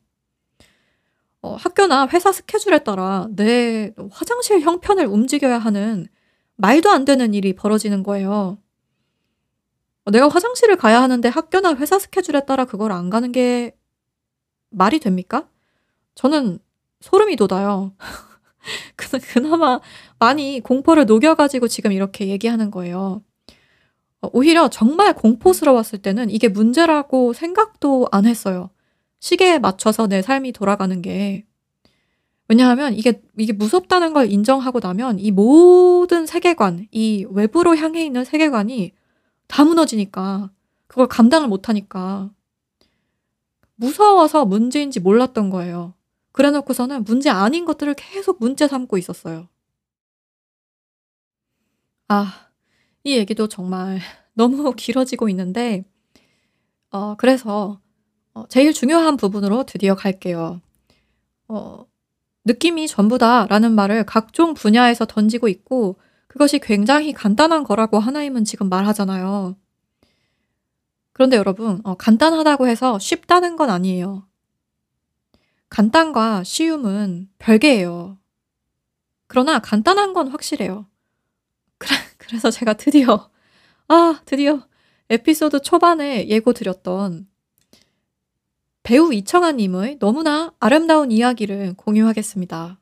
어, 학교나 회사 스케줄에 따라 내 화장실 형편을 움직여야 하는 말도 안 되는 일이 벌어지는 거예요. 어, 내가 화장실을 가야 하는데 학교나 회사 스케줄에 따라 그걸 안 가는 게 말이 됩니까? 저는 소름이 돋아요. 그나마 많이 공포를 녹여가지고 지금 이렇게 얘기하는 거예요. 오히려 정말 공포스러웠을 때는 이게 문제라고 생각도 안 했어요. 시계에 맞춰서 내 삶이 돌아가는 게. 왜냐하면 이게, 이게 무섭다는 걸 인정하고 나면 이 모든 세계관, 이 외부로 향해 있는 세계관이 다 무너지니까. 그걸 감당을 못하니까. 무서워서 문제인지 몰랐던 거예요. 그래놓고서는 문제 아닌 것들을 계속 문제 삼고 있었어요. 아, 이 얘기도 정말 너무 길어지고 있는데 어, 그래서 제일 중요한 부분으로 드디어 갈게요. 어, 느낌이 전부 다라는 말을 각종 분야에서 던지고 있고 그것이 굉장히 간단한 거라고 하나님은 지금 말하잖아요. 그런데 여러분, 어, 간단하다고 해서 쉽다는 건 아니에요. 간단과 쉬움은 별개예요. 그러나 간단한 건 확실해요. 그래, 그래서 제가 드디어, 아, 드디어 에피소드 초반에 예고드렸던 배우 이청아님의 너무나 아름다운 이야기를 공유하겠습니다.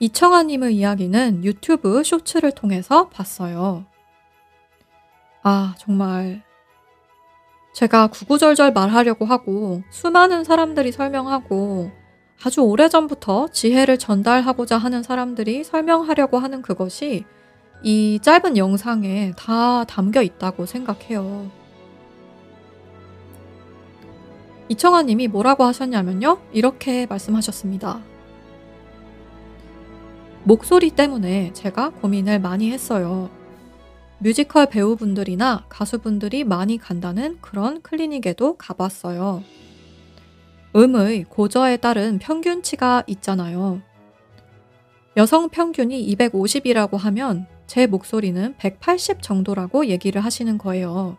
이청아님의 이야기는 유튜브 쇼츠를 통해서 봤어요. 아, 정말 제가 구구절절 말하려고 하고 수많은 사람들이 설명하고 아주 오래전부터 지혜를 전달하고자 하는 사람들이 설명하려고 하는 그것이 이 짧은 영상에 다 담겨 있다고 생각해요. 이청아님이 뭐라고 하셨냐면요. 이렇게 말씀하셨습니다. 목소리 때문에 제가 고민을 많이 했어요. 뮤지컬 배우분들이나 가수분들이 많이 간다는 그런 클리닉에도 가봤어요. 음의 고저에 따른 평균치가 있잖아요. 여성 평균이 이백오십이라고 하면 제 목소리는 백팔십 정도라고 얘기를 하시는 거예요.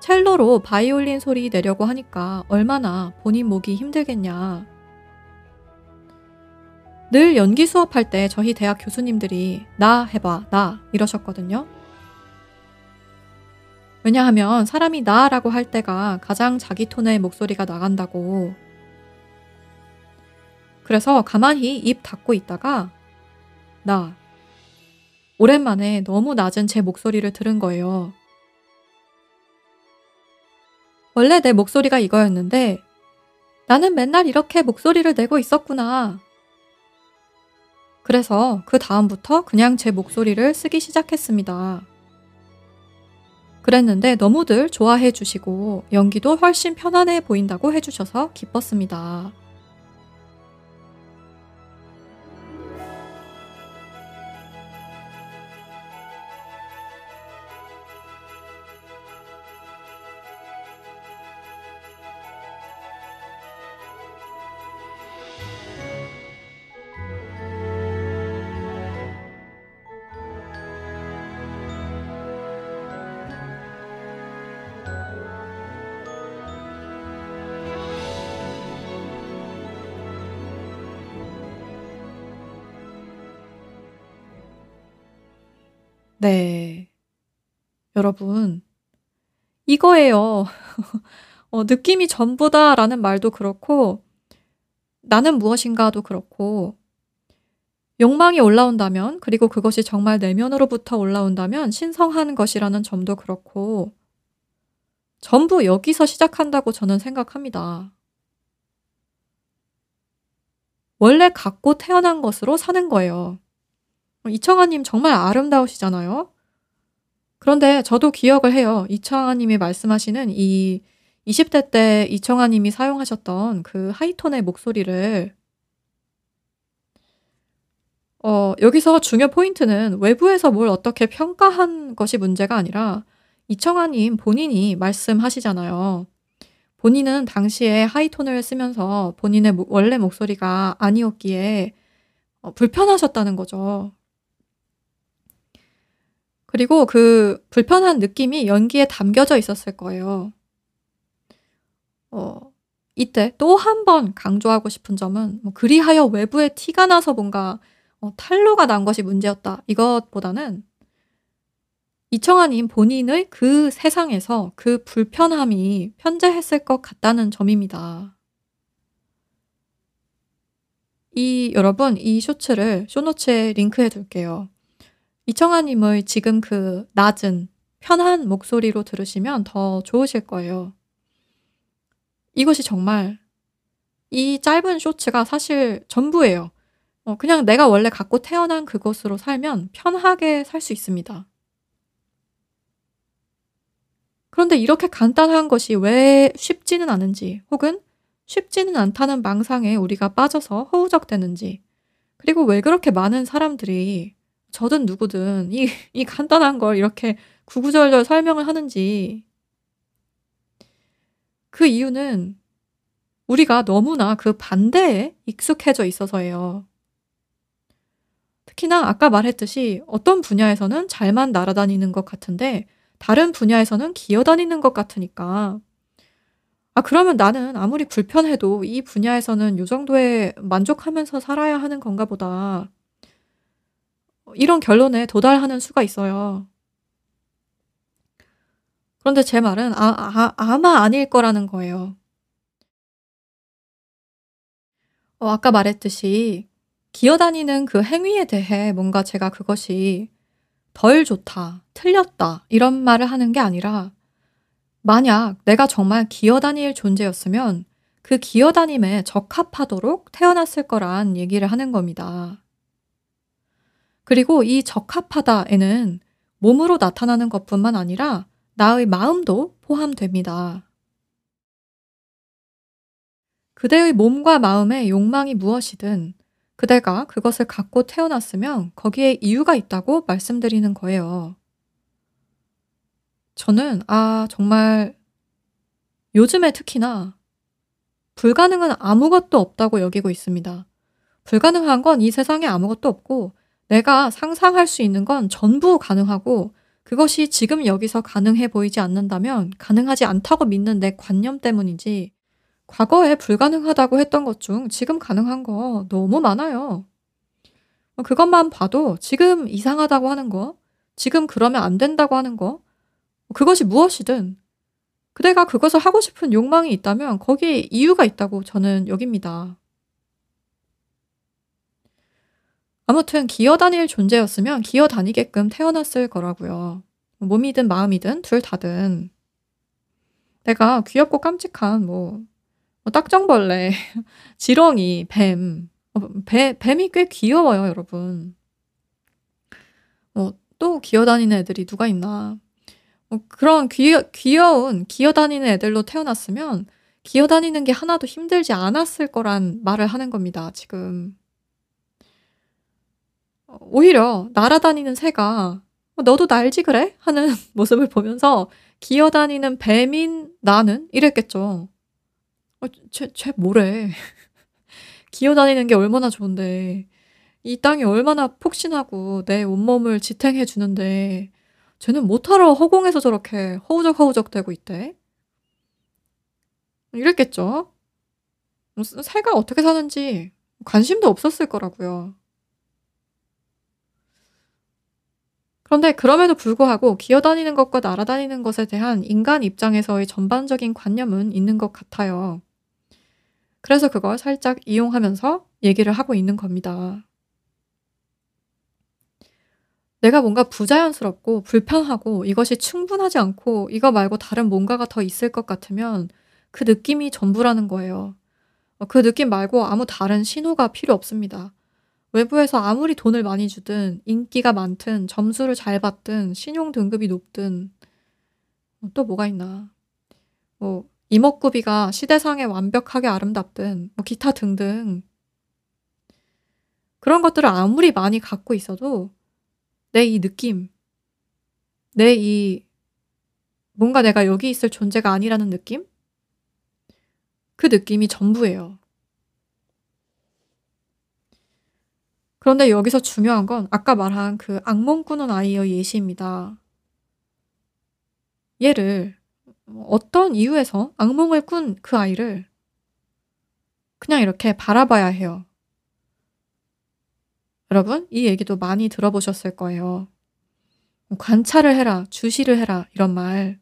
첼로로 바이올린 소리 내려고 하니까 얼마나 본인 목이 힘들겠냐. 늘 연기 수업할 때 저희 대학 교수님들이 나 해봐, 나 이러셨거든요. 왜냐하면 사람이 나라고 할 때가 가장 자기 톤의 목소리가 나간다고. 그래서 가만히 입 닫고 있다가 나. 오랜만에 너무 낮은 제 목소리를 들은 거예요. 원래 내 목소리가 이거였는데 나는 맨날 이렇게 목소리를 내고 있었구나. 그래서 그 다음부터 그냥 제 목소리를 쓰기 시작했습니다. 그랬는데 너무들 좋아해 주시고 연기도 훨씬 편안해 보인다고 해주셔서 기뻤습니다. 네, 여러분 이거예요. 어, 느낌이 전부다 라는 말도 그렇고 나는 무엇인가도 그렇고 욕망이 올라온다면, 그리고 그것이 정말 내면으로부터 올라온다면 신성한 것이라는 점도 그렇고 전부 여기서 시작한다고 저는 생각합니다. 원래 갖고 태어난 것으로 사는 거예요. 이청아님 정말 아름다우시잖아요. 그런데 저도 기억을 해요. 이청아님이 말씀하시는 이 이십 대 때 이청아님이 사용하셨던 그 하이톤의 목소리를, 어, 여기서 중요 포인트는 외부에서 뭘 어떻게 평가한 것이 문제가 아니라 이청아님 본인이 말씀하시잖아요. 본인은 당시에 하이톤을 쓰면서 본인의 원래 목소리가 아니었기에 어, 불편하셨다는 거죠. 그리고 그 불편한 느낌이 연기에 담겨져 있었을 거예요. 어, 이때 또 한 번 강조하고 싶은 점은 뭐 그리하여 외부에 티가 나서 뭔가 어, 탄로가 난 것이 문제였다, 이것보다는 이청아님 본인의 그 세상에서 그 불편함이 편재했을 것 같다는 점입니다. 이 여러분 이 쇼츠를 쇼노츠에 링크해 둘게요. 이청아님의 지금 그 낮은 편한 목소리로 들으시면 더 좋으실 거예요. 이것이 정말 이 짧은 쇼츠가 사실 전부예요. 어, 그냥 내가 원래 갖고 태어난 그것으로 살면 편하게 살 수 있습니다. 그런데 이렇게 간단한 것이 왜 쉽지는 않은지, 혹은 쉽지는 않다는 망상에 우리가 빠져서 허우적대는지, 그리고 왜 그렇게 많은 사람들이 저든 누구든 이, 이 간단한 걸 이렇게 구구절절 설명을 하는지, 그 이유는 우리가 너무나 그 반대에 익숙해져 있어서예요. 특히나 아까 말했듯이 어떤 분야에서는 잘만 날아다니는 것 같은데 다른 분야에서는 기어다니는 것 같으니까, 아, 그러면 나는 아무리 불편해도 이 분야에서는 이 정도에 만족하면서 살아야 하는 건가 보다, 이런 결론에 도달하는 수가 있어요. 그런데 제 말은 아, 아, 아마 아닐 거라는 거예요. 어, 아까 말했듯이 기어다니는 그 행위에 대해 뭔가 제가 그것이 덜 좋다, 틀렸다 이런 말을 하는 게 아니라, 만약 내가 정말 기어다닐 존재였으면 그 기어다님에 적합하도록 태어났을 거란 얘기를 하는 겁니다. 그리고 이 적합하다에는 몸으로 나타나는 것뿐만 아니라 나의 마음도 포함됩니다. 그대의 몸과 마음의 욕망이 무엇이든 그대가 그것을 갖고 태어났으면 거기에 이유가 있다고 말씀드리는 거예요. 저는 아 정말 요즘에 특히나 불가능은 아무것도 없다고 여기고 있습니다. 불가능한 건 이 세상에 아무것도 없고 내가 상상할 수 있는 건 전부 가능하고, 그것이 지금 여기서 가능해 보이지 않는다면 가능하지 않다고 믿는 내 관념 때문인지 과거에 불가능하다고 했던 것 중 지금 가능한 거 너무 많아요. 그것만 봐도 지금 이상하다고 하는 거, 지금 그러면 안 된다고 하는 거, 그것이 무엇이든 그대가 그것을 하고 싶은 욕망이 있다면 거기에 이유가 있다고 저는 여깁니다. 아무튼 기어다닐 존재였으면 기어다니게끔 태어났을 거라고요. 몸이든 마음이든 둘 다든. 내가 귀엽고 깜찍한 뭐 딱정벌레, 지렁이, 뱀. 배, 뱀이 꽤 귀여워요, 여러분. 어, 또 기어다니는 애들이 누가 있나. 어, 그런 귀여, 귀여운 기어다니는 애들로 태어났으면 기어다니는 게 하나도 힘들지 않았을 거란 말을 하는 겁니다, 지금. 오히려 날아다니는 새가 너도 날지 그래? 하는 모습을 보면서 기어다니는 뱀인 나는 이랬겠죠. 어, 쟤, 쟤 뭐래. 기어다니는 게 얼마나 좋은데, 이 땅이 얼마나 폭신하고 내 온몸을 지탱해 주는데 쟤는 못하러 허공에서 저렇게 허우적허우적 대고 있대? 이랬겠죠. 새가 어떻게 사는지 관심도 없었을 거라고요. 그런데 그럼에도 불구하고 기어다니는 것과 날아다니는 것에 대한 인간 입장에서의 전반적인 관념은 있는 것 같아요. 그래서 그걸 살짝 이용하면서 얘기를 하고 있는 겁니다. 내가 뭔가 부자연스럽고 불편하고 이것이 충분하지 않고 이거 말고 다른 뭔가가 더 있을 것 같으면 그 느낌이 전부라는 거예요. 그 느낌 말고 아무 다른 신호가 필요 없습니다. 외부에서 아무리 돈을 많이 주든 인기가 많든 점수를 잘 받든 신용등급이 높든 또 뭐가 있나. 뭐 이목구비가 시대상에 완벽하게 아름답든 뭐 기타 등등, 그런 것들을 아무리 많이 갖고 있어도 내 이 느낌, 내 이 뭔가 내가 여기 있을 존재가 아니라는 느낌? 그 느낌이 전부예요. 그런데 여기서 중요한 건 아까 말한 그 악몽 꾸는 아이의 예시입니다. 얘를 어떤 이유에서 악몽을 꾼 그 아이를 그냥 이렇게 바라봐야 해요. 여러분, 이 얘기도 많이 들어보셨을 거예요. 관찰을 해라, 주시를 해라 이런 말.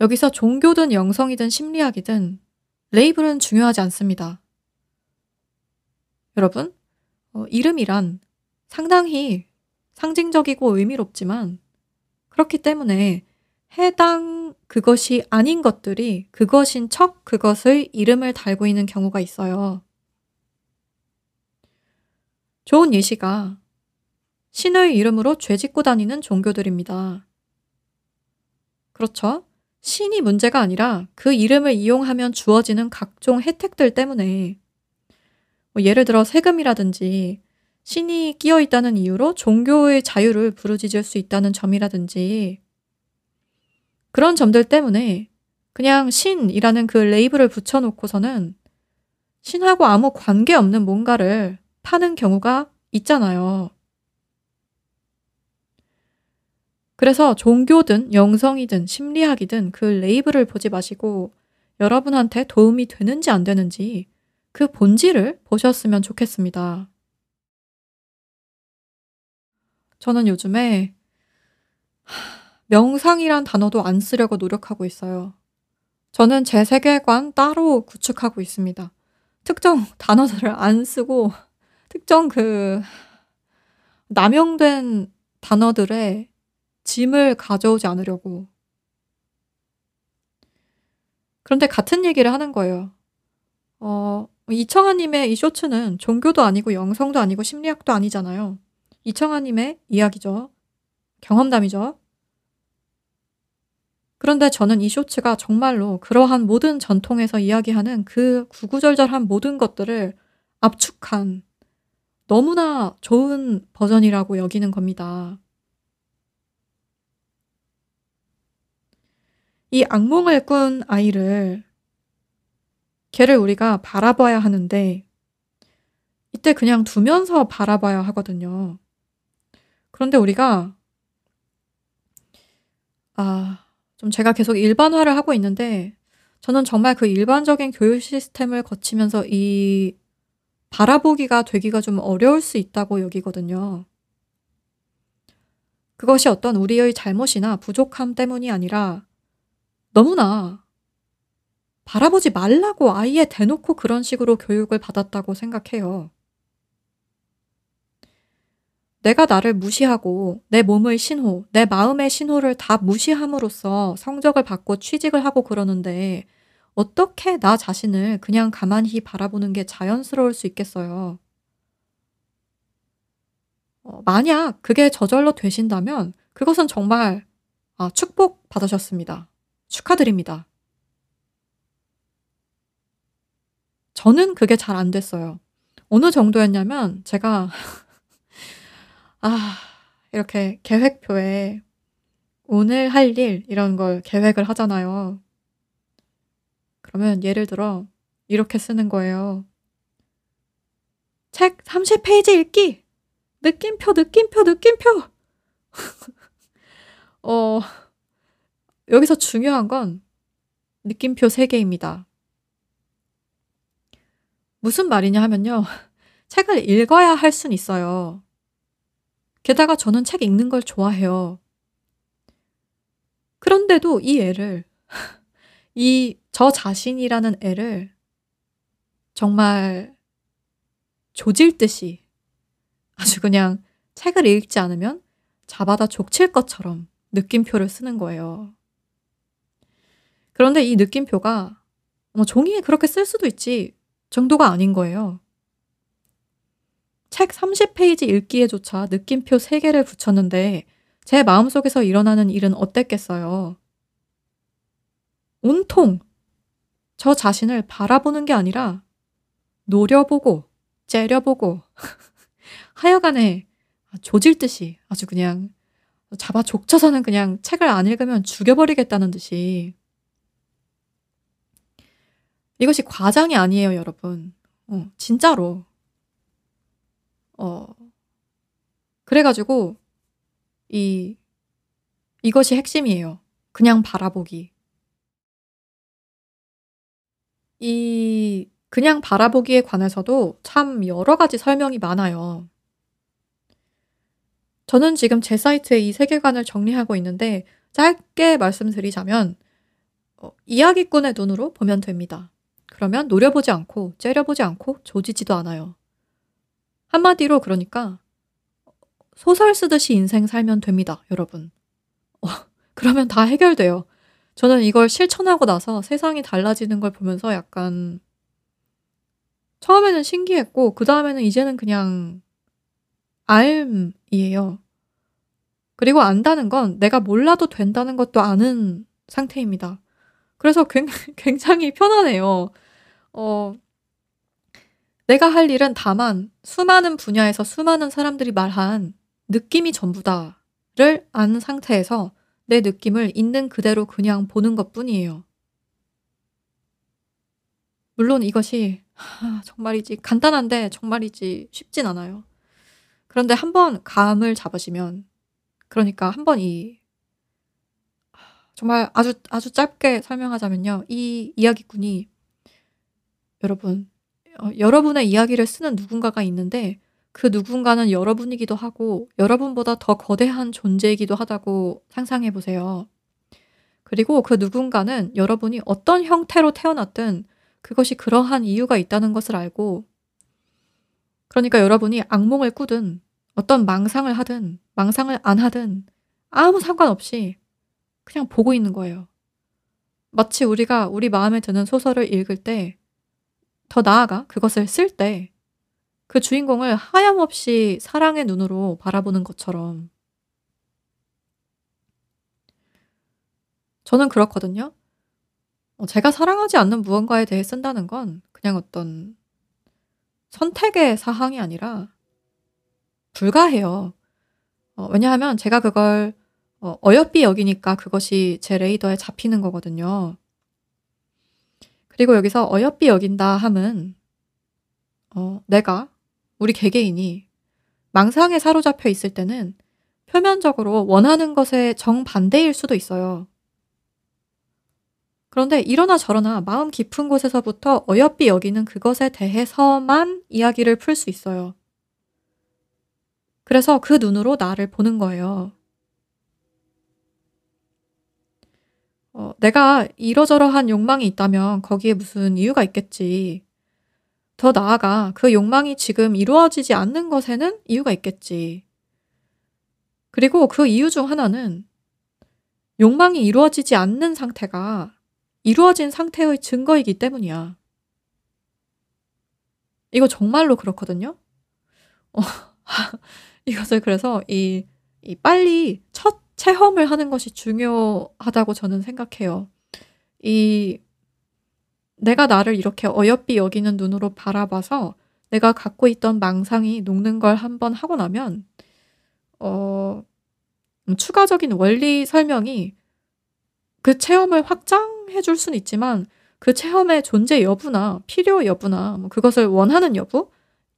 여기서 종교든 영성이든 심리학이든 레이블은 중요하지 않습니다. 여러분, 어, 이름이란 상당히 상징적이고 의미롭지만 그렇기 때문에 해당 그것이 아닌 것들이 그것인 척 그것의 이름을 달고 있는 경우가 있어요. 좋은 예시가 신의 이름으로 죄짓고 다니는 종교들입니다. 그렇죠? 신이 문제가 아니라 그 이름을 이용하면 주어지는 각종 혜택들 때문에, 뭐 예를 들어 세금이라든지 신이 끼어 있다는 이유로 종교의 자유를 부르짖을 수 있다는 점이라든지, 그런 점들 때문에 그냥 신이라는 그 레이블을 붙여놓고서는 신하고 아무 관계없는 뭔가를 파는 경우가 있잖아요. 그래서 종교든 영성이든 심리학이든 그 레이블을 보지 마시고 여러분한테 도움이 되는지 안 되는지 그 본질을 보셨으면 좋겠습니다. 저는 요즘에 명상이란 단어도 안 쓰려고 노력하고 있어요. 저는 제 세계관 따로 구축하고 있습니다. 특정 단어들을 안 쓰고 특정 그 남용된 단어들의 짐을 가져오지 않으려고. 그런데 같은 얘기를 하는 거예요. 어, 이청아님의 이 쇼츠는 종교도 아니고 영성도 아니고 심리학도 아니잖아요. 이청아님의 이야기죠. 경험담이죠. 그런데 저는 이 쇼츠가 정말로 그러한 모든 전통에서 이야기하는 그 구구절절한 모든 것들을 압축한 너무나 좋은 버전이라고 여기는 겁니다. 이 악몽을 꾼 아이를, 걔를 우리가 바라봐야 하는데 이때 그냥 두면서 바라봐야 하거든요. 그런데 우리가 아... 좀 제가 계속 일반화를 하고 있는데 저는 정말 그 일반적인 교육 시스템을 거치면서 이 바라보기가 되기가 좀 어려울 수 있다고 여기거든요. 그것이 어떤 우리의 잘못이나 부족함 때문이 아니라 너무나 바라보지 말라고 아예 대놓고 그런 식으로 교육을 받았다고 생각해요. 내가 나를 무시하고 내 몸의 신호, 내 마음의 신호를 다 무시함으로써 성적을 받고 취직을 하고 그러는데 어떻게 나 자신을 그냥 가만히 바라보는 게 자연스러울 수 있겠어요. 어, 만약 그게 저절로 되신다면 그것은 정말 아, 축복 받으셨습니다. 축하드립니다. 저는 그게 잘 안 됐어요. 어느 정도였냐면 제가 아 이렇게 계획표에 오늘 할 일 이런 걸 계획을 하잖아요. 그러면 예를 들어 이렇게 쓰는 거예요. 책 삼십 페이지 읽기! 느낌표 느낌표 느낌표! 어, 여기서 중요한 건 느낌표 세 개입니다. 무슨 말이냐 하면요. 책을 읽어야 할 순 있어요. 게다가 저는 책 읽는 걸 좋아해요. 그런데도 이 애를 이 저 자신이라는 애를 정말 조질듯이 아주 그냥 책을 읽지 않으면 잡아다 족칠 것처럼 느낌표를 쓰는 거예요. 그런데 이 느낌표가 뭐 종이에 그렇게 쓸 수도 있지 정도가 아닌 거예요. 책 삼십 페이지 읽기에조차 느낌표 세 개를 붙였는데 제 마음속에서 일어나는 일은 어땠겠어요? 온통 저 자신을 바라보는 게 아니라 노려보고 째려보고 하여간에 조질듯이 아주 그냥 잡아 족쳐서는 그냥 책을 안 읽으면 죽여버리겠다는 듯이. 이것이 과장이 아니에요, 여러분. 어, 진짜로. 어, 그래가지고 이 이것이 핵심이에요. 그냥 바라보기. 이 그냥 바라보기에 관해서도 참 여러 가지 설명이 많아요. 저는 지금 제 사이트에 이 세계관을 정리하고 있는데 짧게 말씀드리자면 어, 이야기꾼의 눈으로 보면 됩니다. 그러면 노려보지 않고 째려보지 않고 조지지도 않아요. 한마디로 그러니까 소설 쓰듯이 인생 살면 됩니다, 여러분. 어, 그러면 다 해결돼요. 저는 이걸 실천하고 나서 세상이 달라지는 걸 보면서 약간 처음에는 신기했고 그 다음에는 이제는 그냥 알음이에요. 그리고 안다는 건 내가 몰라도 된다는 것도 아는 상태입니다. 그래서 굉장히 편하네요. 어, 내가 할 일은 다만 수많은 분야에서 수많은 사람들이 말한 느낌이 전부다를 안 상태에서 내 느낌을 있는 그대로 그냥 보는 것뿐이에요. 물론 이것이 하, 정말이지 간단한데 정말이지 쉽진 않아요. 그런데 한번 감을 잡으시면, 그러니까 한번 이, 정말 아주, 아주 짧게 설명하자면요. 이 이야기꾼이, 여러분, 어, 여러분의 이야기를 쓰는 누군가가 있는데, 그 누군가는 여러분이기도 하고, 여러분보다 더 거대한 존재이기도 하다고 상상해 보세요. 그리고 그 누군가는 여러분이 어떤 형태로 태어났든, 그것이 그러한 이유가 있다는 것을 알고, 그러니까 여러분이 악몽을 꾸든 어떤 망상을 하든 망상을 안 하든 아무 상관없이 그냥 보고 있는 거예요. 마치 우리가 우리 마음에 드는 소설을 읽을 때, 더 나아가 그것을 쓸 때 그 주인공을 하염없이 사랑의 눈으로 바라보는 것처럼. 저는 그렇거든요. 제가 사랑하지 않는 무언가에 대해 쓴다는 건 그냥 어떤 선택의 사항이 아니라 불가해요. 어, 왜냐하면 제가 그걸 어, 어여삐 여기니까 그것이 제 레이더에 잡히는 거거든요. 그리고 여기서 어여삐 여긴다 함은 어, 내가, 우리 개개인이 망상에 사로잡혀 있을 때는 표면적으로 원하는 것의 정반대일 수도 있어요. 그런데 이러나 저러나 마음 깊은 곳에서부터 어여삐 여기는 그것에 대해서만 이야기를 풀 수 있어요. 그래서 그 눈으로 나를 보는 거예요. 어, 내가 이러저러한 욕망이 있다면 거기에 무슨 이유가 있겠지. 더 나아가 그 욕망이 지금 이루어지지 않는 것에는 이유가 있겠지. 그리고 그 이유 중 하나는 욕망이 이루어지지 않는 상태가 이루어진 상태의 증거이기 때문이야. 이거 정말로 그렇거든요. 어, 이것을 그래서 이, 이 빨리 첫 체험을 하는 것이 중요하다고 저는 생각해요. 이 내가 나를 이렇게 어여삐 여기는 눈으로 바라봐서 내가 갖고 있던 망상이 녹는 걸 한번 하고 나면 어, 추가적인 원리 설명이 그 체험을 확장해 줄 수는 있지만 그 체험의 존재 여부나 필요 여부나 뭐 그것을 원하는 여부?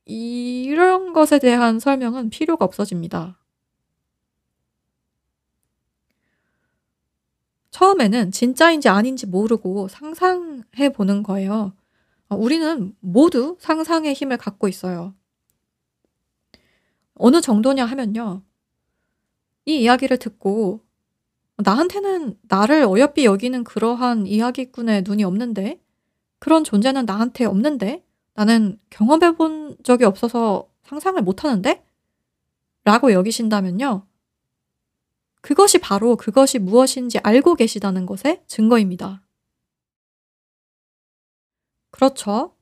이런 것에 대한 설명은 필요가 없어집니다. 처음에는 진짜인지 아닌지 모르고 상상해 보는 거예요. 우리는 모두 상상의 힘을 갖고 있어요. 어느 정도냐 하면요. 이 이야기를 듣고 나한테는 나를 어여삐 여기는 그러한 이야기꾼의 눈이 없는데 그런 존재는 나한테 없는데 나는 경험해 본 적이 없어서 상상을 못하는데? 라고 여기신다면요. 그것이 바로 그것이 무엇인지 알고 계시다는 것의 증거입니다. 그렇죠.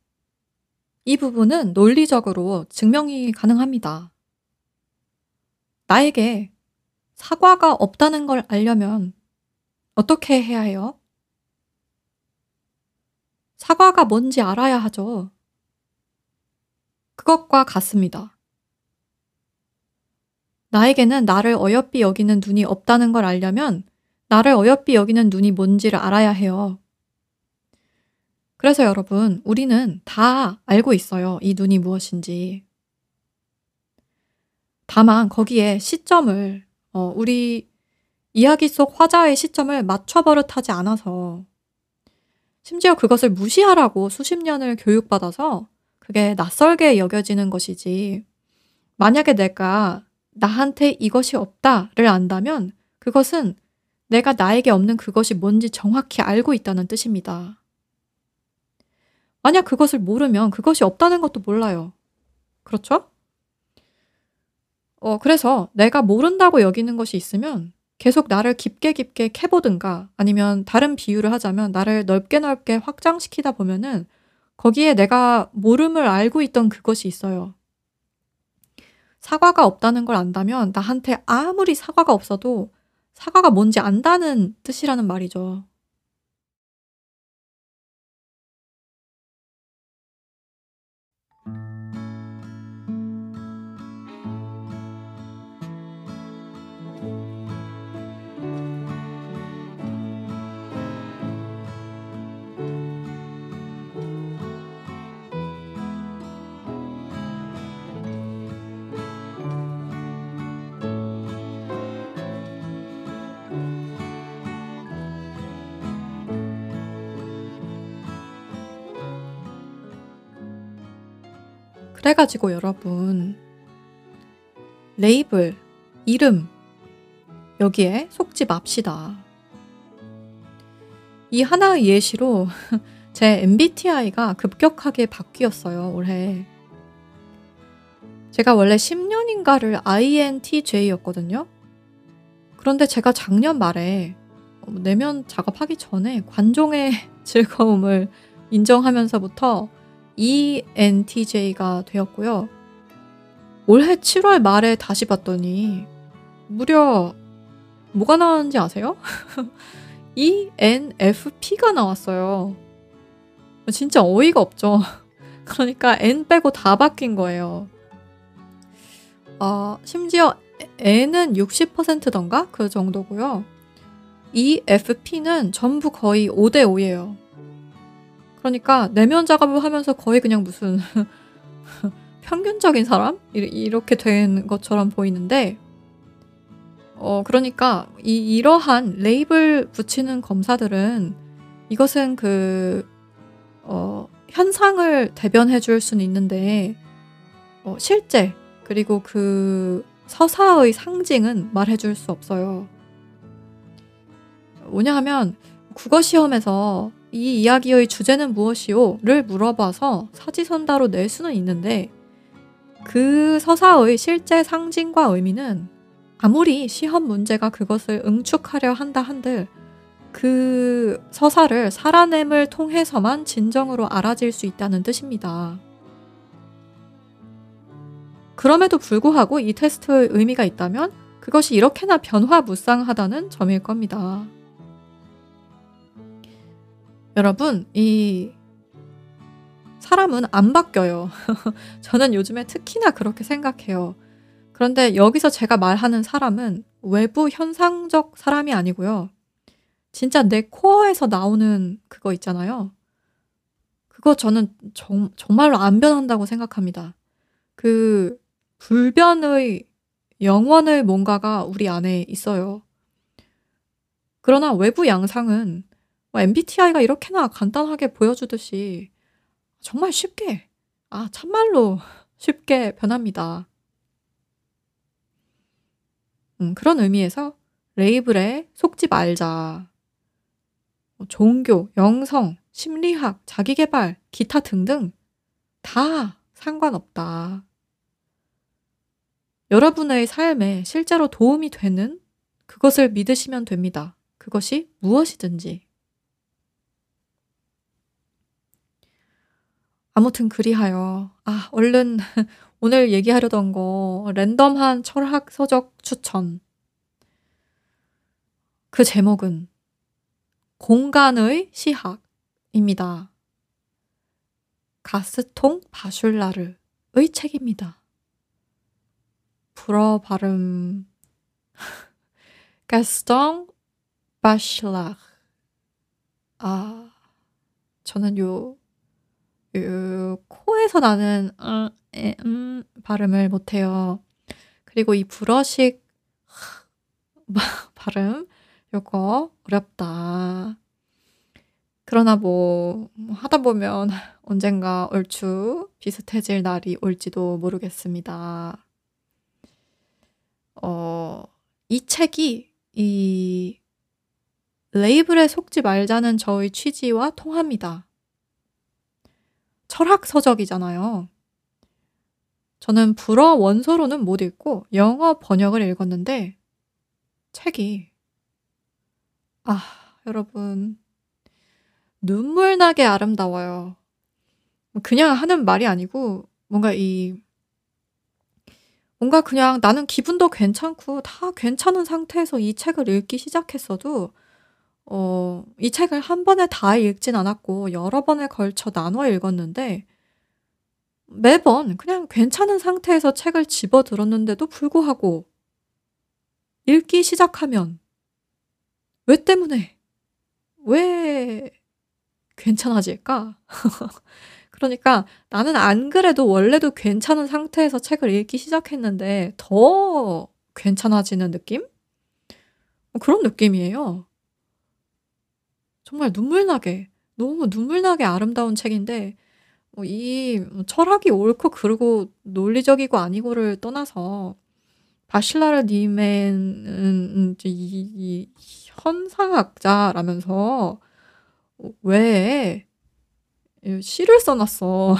이 부분은 논리적으로 증명이 가능합니다. 나에게 사과가 없다는 걸 알려면 어떻게 해야 해요? 사과가 뭔지 알아야 하죠. 그것과 같습니다. 나에게는 나를 어여삐 여기는 눈이 없다는 걸 알려면 나를 어여삐 여기는 눈이 뭔지를 알아야 해요. 그래서 여러분, 우리는 다 알고 있어요. 이 눈이 무엇인지. 다만 거기에 시점을 어, 우리 이야기 속 화자의 시점을 맞춰 버릇하지 않아서 심지어 그것을 무시하라고 수십 년을 교육받아서 그게 낯설게 여겨지는 것이지 만약에 내가 나한테 이것이 없다를 안다면 그것은 내가 나에게 없는 그것이 뭔지 정확히 알고 있다는 뜻입니다. 만약 그것을 모르면 그것이 없다는 것도 몰라요. 그렇죠? 어, 그래서 내가 모른다고 여기는 것이 있으면 계속 나를 깊게 깊게 캐보든가 아니면 다른 비유를 하자면 나를 넓게 넓게 확장시키다 보면은 거기에 내가 모름을 알고 있던 그것이 있어요. 사과가 없다는 걸 안다면 나한테 아무리 사과가 없어도 사과가 뭔지 안다는 뜻이라는 말이죠. 그래가지고 여러분, 레이블, 이름, 여기에 속지 맙시다. 이 하나의 예시로 제 엠비티아이가 급격하게 바뀌었어요, 올해. 제가 원래 십 년인가를 아이엔티제이였거든요. 그런데 제가 작년 말에 내면 작업하기 전에 관종의 즐거움을 인정하면서부터 이엔티제이가 되었고요. 올해 칠월 말에 다시 봤더니 무려 뭐가 나왔는지 아세요? 이엔에프피가 나왔어요. 진짜 어이가 없죠. 그러니까 N 빼고 다 바뀐 거예요. 어, 심지어 N은 육십 퍼센트던가 그 정도고요. 이에프피는 전부 거의 오 대 오예요. 그러니까 내면 작업을 하면서 거의 그냥 무슨 평균적인 사람? 이렇게 된 것처럼 보이는데 어 그러니까 이 이러한 레이블 붙이는 검사들은 이것은 그 어 현상을 대변해 줄 수는 있는데 어 실제 그리고 그 서사의 상징은 말해 줄 수 없어요. 뭐냐 하면 국어 시험에서 이 이야기의 주제는 무엇이오?를 물어봐서 사지선다로 낼 수는 있는데 그 서사의 실제 상징과 의미는 아무리 시험 문제가 그것을 응축하려 한다 한들 그 서사를 살아남을 통해서만 진정으로 알아질 수 있다는 뜻입니다. 그럼에도 불구하고 이 테스트의 의미가 있다면 그것이 이렇게나 변화무쌍하다는 점일 겁니다. 여러분, 이 사람은 안 바뀌어요. 저는 요즘에 특히나 그렇게 생각해요. 그런데 여기서 제가 말하는 사람은 외부 현상적 사람이 아니고요. 진짜 내 코어에서 나오는 그거 있잖아요. 그거 저는 정, 정말로 안 변한다고 생각합니다. 그 불변의 영원의 뭔가가 우리 안에 있어요. 그러나 외부 양상은 엠비티아이가 이렇게나 간단하게 보여주듯이 정말 쉽게, 아 참말로 쉽게 변합니다. 음, 그런 의미에서 레이블에 속지 말자. 종교, 영성, 심리학, 자기개발, 기타 등등 다 상관없다. 여러분의 삶에 실제로 도움이 되는 그것을 믿으시면 됩니다. 그것이 무엇이든지. 아무튼 그리하여 아 얼른 오늘 얘기하려던 거 랜덤한 철학 서적 추천. 그 제목은 공간의 시학입니다. 가스통 바슐라르의 책입니다. 불어 발음 가스통 바슐라르. 아 저는 요 으, 코에서 나는 음, 에, 음 발음을 못해요. 그리고 이 불어식 발음 요거 어렵다. 그러나 뭐 하다 보면 언젠가 얼추 비슷해질 날이 올지도 모르겠습니다. 어, 이 책이 이 레이블에 속지 말자는 저의 취지와 통합니다. 철학서적이잖아요. 저는 불어 원서로는 못 읽고 영어 번역을 읽었는데 책이 아, 여러분 눈물나게 아름다워요. 그냥 하는 말이 아니고 뭔가 이 뭔가 그냥 나는 기분도 괜찮고 다 괜찮은 상태에서 이 책을 읽기 시작했어도 어, 이 책을 한 번에 다 읽진 않았고 여러 번에 걸쳐 나눠 읽었는데 매번 그냥 괜찮은 상태에서 책을 집어들었는데도 불구하고 읽기 시작하면 왜 때문에? 왜 괜찮아질까? 그러니까 나는 안 그래도 원래도 괜찮은 상태에서 책을 읽기 시작했는데 더 괜찮아지는 느낌? 그런 느낌이에요. 정말 눈물나게, 너무 눈물나게 아름다운 책인데 이 철학이 옳고 그르고 논리적이고 아니고를 떠나서 바슐라르 님은 이 현상학자라면서 왜 시를 써놨어.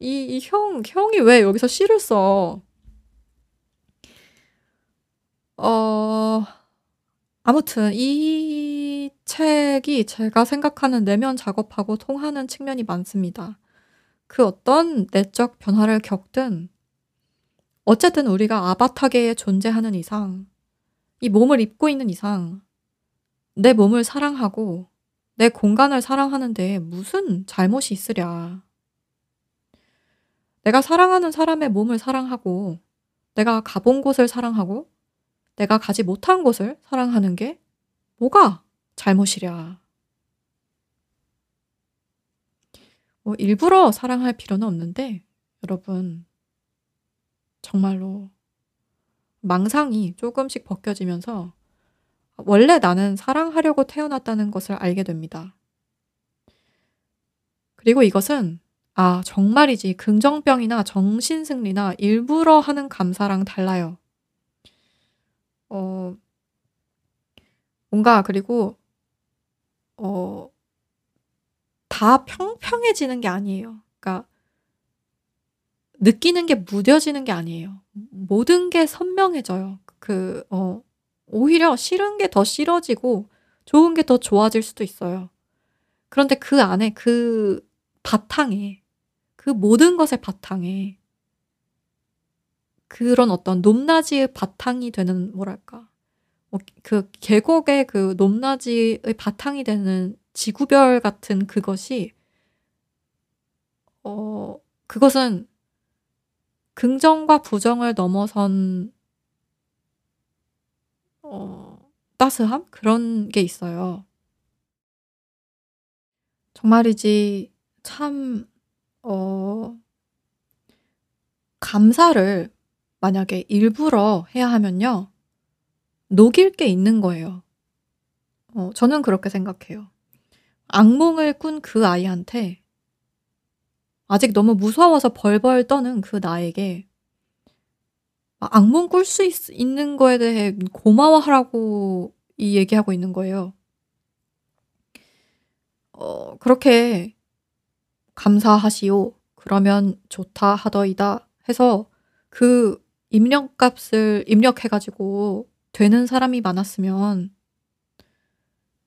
이, 이 형, 형이 왜 여기서 시를 써. 어... 아무튼 이 책이 제가 생각하는 내면 작업하고 통하는 측면이 많습니다. 그 어떤 내적 변화를 겪든 어쨌든 우리가 아바타계에 존재하는 이상 이 몸을 입고 있는 이상 내 몸을 사랑하고 내 공간을 사랑하는 데 무슨 잘못이 있으랴. 내가 사랑하는 사람의 몸을 사랑하고 내가 가본 곳을 사랑하고 내가 가지 못한 곳을 사랑하는 게 뭐가 잘못이랴. 뭐 일부러 사랑할 필요는 없는데 여러분 정말로 망상이 조금씩 벗겨지면서 원래 나는 사랑하려고 태어났다는 것을 알게 됩니다. 그리고 이것은 아 정말이지 긍정병이나 정신승리나 일부러 하는 감사랑 달라요. 어, 뭔가 그리고 어, 다 평평해지는 게 아니에요. 그러니까 느끼는 게 무뎌지는 게 아니에요. 모든 게 선명해져요. 그 어, 오히려 싫은 게 더 싫어지고 좋은 게 더 좋아질 수도 있어요. 그런데 그 안에, 그 바탕에, 그 모든 것의 바탕에 그런 어떤 높낮이의 바탕이 되는, 뭐랄까, 그 계곡의 그 높낮이의 바탕이 되는 지구별 같은 그것이, 어, 그것은 긍정과 부정을 넘어선 어, 따스함? 그런 게 있어요. 정말이지 참 어, 감사를 만약에 일부러 해야 하면요, 녹일 게 있는 거예요. 어, 저는 그렇게 생각해요. 악몽을 꾼 그 아이한테, 아직 너무 무서워서 벌벌 떠는 그 나에게 악몽 꿀 수 있는 거에 대해 고마워하라고 이 얘기하고 있는 거예요. 어, 그렇게 감사하시오, 그러면 좋다 하더이다 해서 그 입력값을 입력해가지고 되는 사람이 많았으면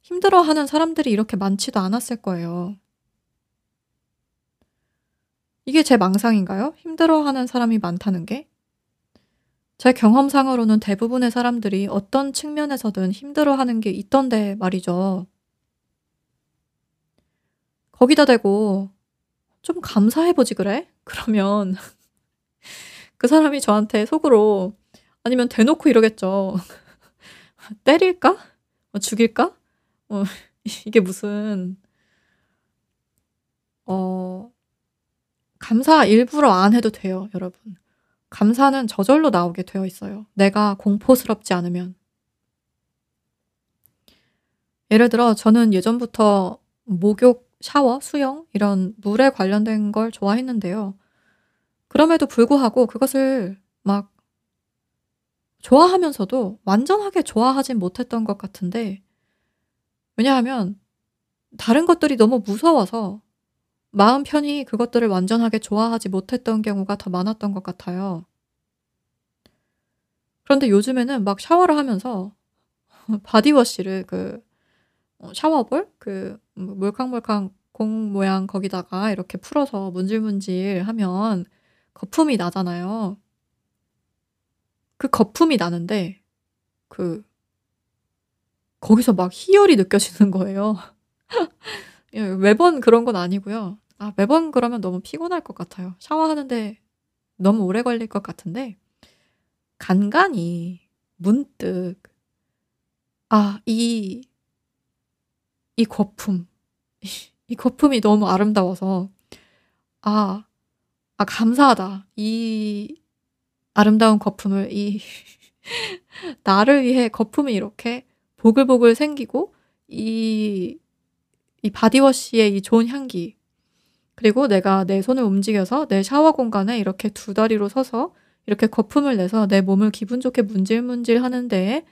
힘들어하는 사람들이 이렇게 많지도 않았을 거예요. 이게 제 망상인가요? 힘들어하는 사람이 많다는 게? 제 경험상으로는 대부분의 사람들이 어떤 측면에서든 힘들어하는 게 있던데 말이죠. 거기다 대고 좀 감사해보지 그래? 그러면 그 사람이 저한테 속으로, 아니면 대놓고 이러겠죠. 때릴까? 죽일까? 어, 이게 무슨... 어... 감사 일부러 안 해도 돼요, 여러분. 감사는 저절로 나오게 되어 있어요. 내가 공포스럽지 않으면. 예를 들어 저는 예전부터 목욕, 샤워, 수영 이런 물에 관련된 걸 좋아했는데요. 그럼에도 불구하고 그것을 막 좋아하면서도 완전하게 좋아하진 못했던 것 같은데, 왜냐하면 다른 것들이 너무 무서워서 마음 편히 그것들을 완전하게 좋아하지 못했던 경우가 더 많았던 것 같아요. 그런데 요즘에는 막 샤워를 하면서 바디워시를 그 샤워볼? 그 몰캉몰캉 공 모양 거기다가 이렇게 풀어서 문질문질 하면 거품이 나잖아요. 그 거품이 나는데 그 거기서 막 희열이 느껴지는 거예요. 매번 그런 건 아니고요. 아, 매번 그러면 너무 피곤할 것 같아요. 샤워하는데 너무 오래 걸릴 것 같은데, 간간이 문득 아, 이, 이 거품, 이, 이 거품이 너무 아름다워서 아, 아 감사하다. 이 아름다운 거품을, 이 나를 위해 거품이 이렇게 보글보글 생기고, 이 이 바디워시의 이 좋은 향기, 그리고 내가 내 손을 움직여서 내 샤워 공간에 이렇게 두 다리로 서서 이렇게 거품을 내서 내 몸을 기분 좋게 문질문질 하는데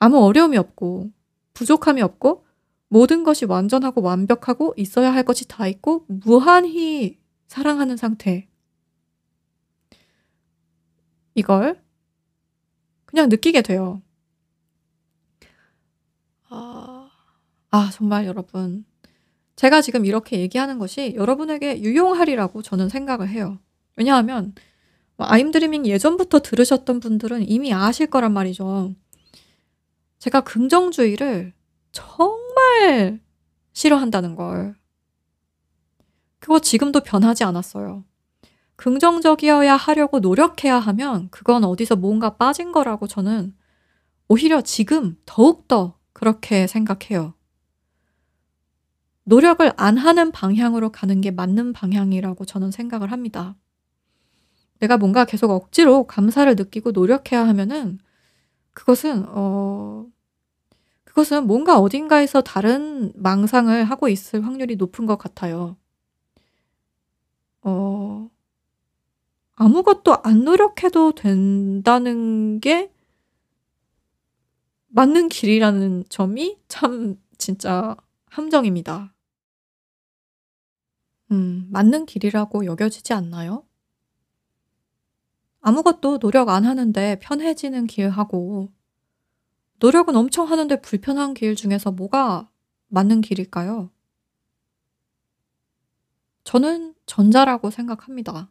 아무 어려움이 없고 부족함이 없고 모든 것이 완전하고 완벽하고 있어야 할 것이 다 있고 무한히 사랑하는 상태, 이걸 그냥 느끼게 돼요. 아, 아 정말 여러분, 제가 지금 이렇게 얘기하는 것이 여러분에게 유용하리라고 저는 생각을 해요. 왜냐하면 아임드리밍 예전부터 들으셨던 분들은 이미 아실 거란 말이죠. 제가 긍정주의를 정말 싫어한다는 걸. 그거 지금도 변하지 않았어요. 긍정적이어야 하려고 노력해야 하면 그건 어디서 뭔가 빠진 거라고 저는 오히려 지금 더욱더 그렇게 생각해요. 노력을 안 하는 방향으로 가는 게 맞는 방향이라고 저는 생각을 합니다. 내가 뭔가 계속 억지로 감사를 느끼고 노력해야 하면은 그것은 어 그것은 뭔가 어딘가에서 다른 망상을 하고 있을 확률이 높은 것 같아요. 어 아무것도 안 노력해도 된다는 게 맞는 길이라는 점이 참 진짜 함정입니다. 음, 맞는 길이라고 여겨지지 않나요? 아무것도 노력 안 하는데 편해지는 길하고, 노력은 엄청 하는데 불편한 길 중에서 뭐가 맞는 길일까요? 저는 전자라고 생각합니다.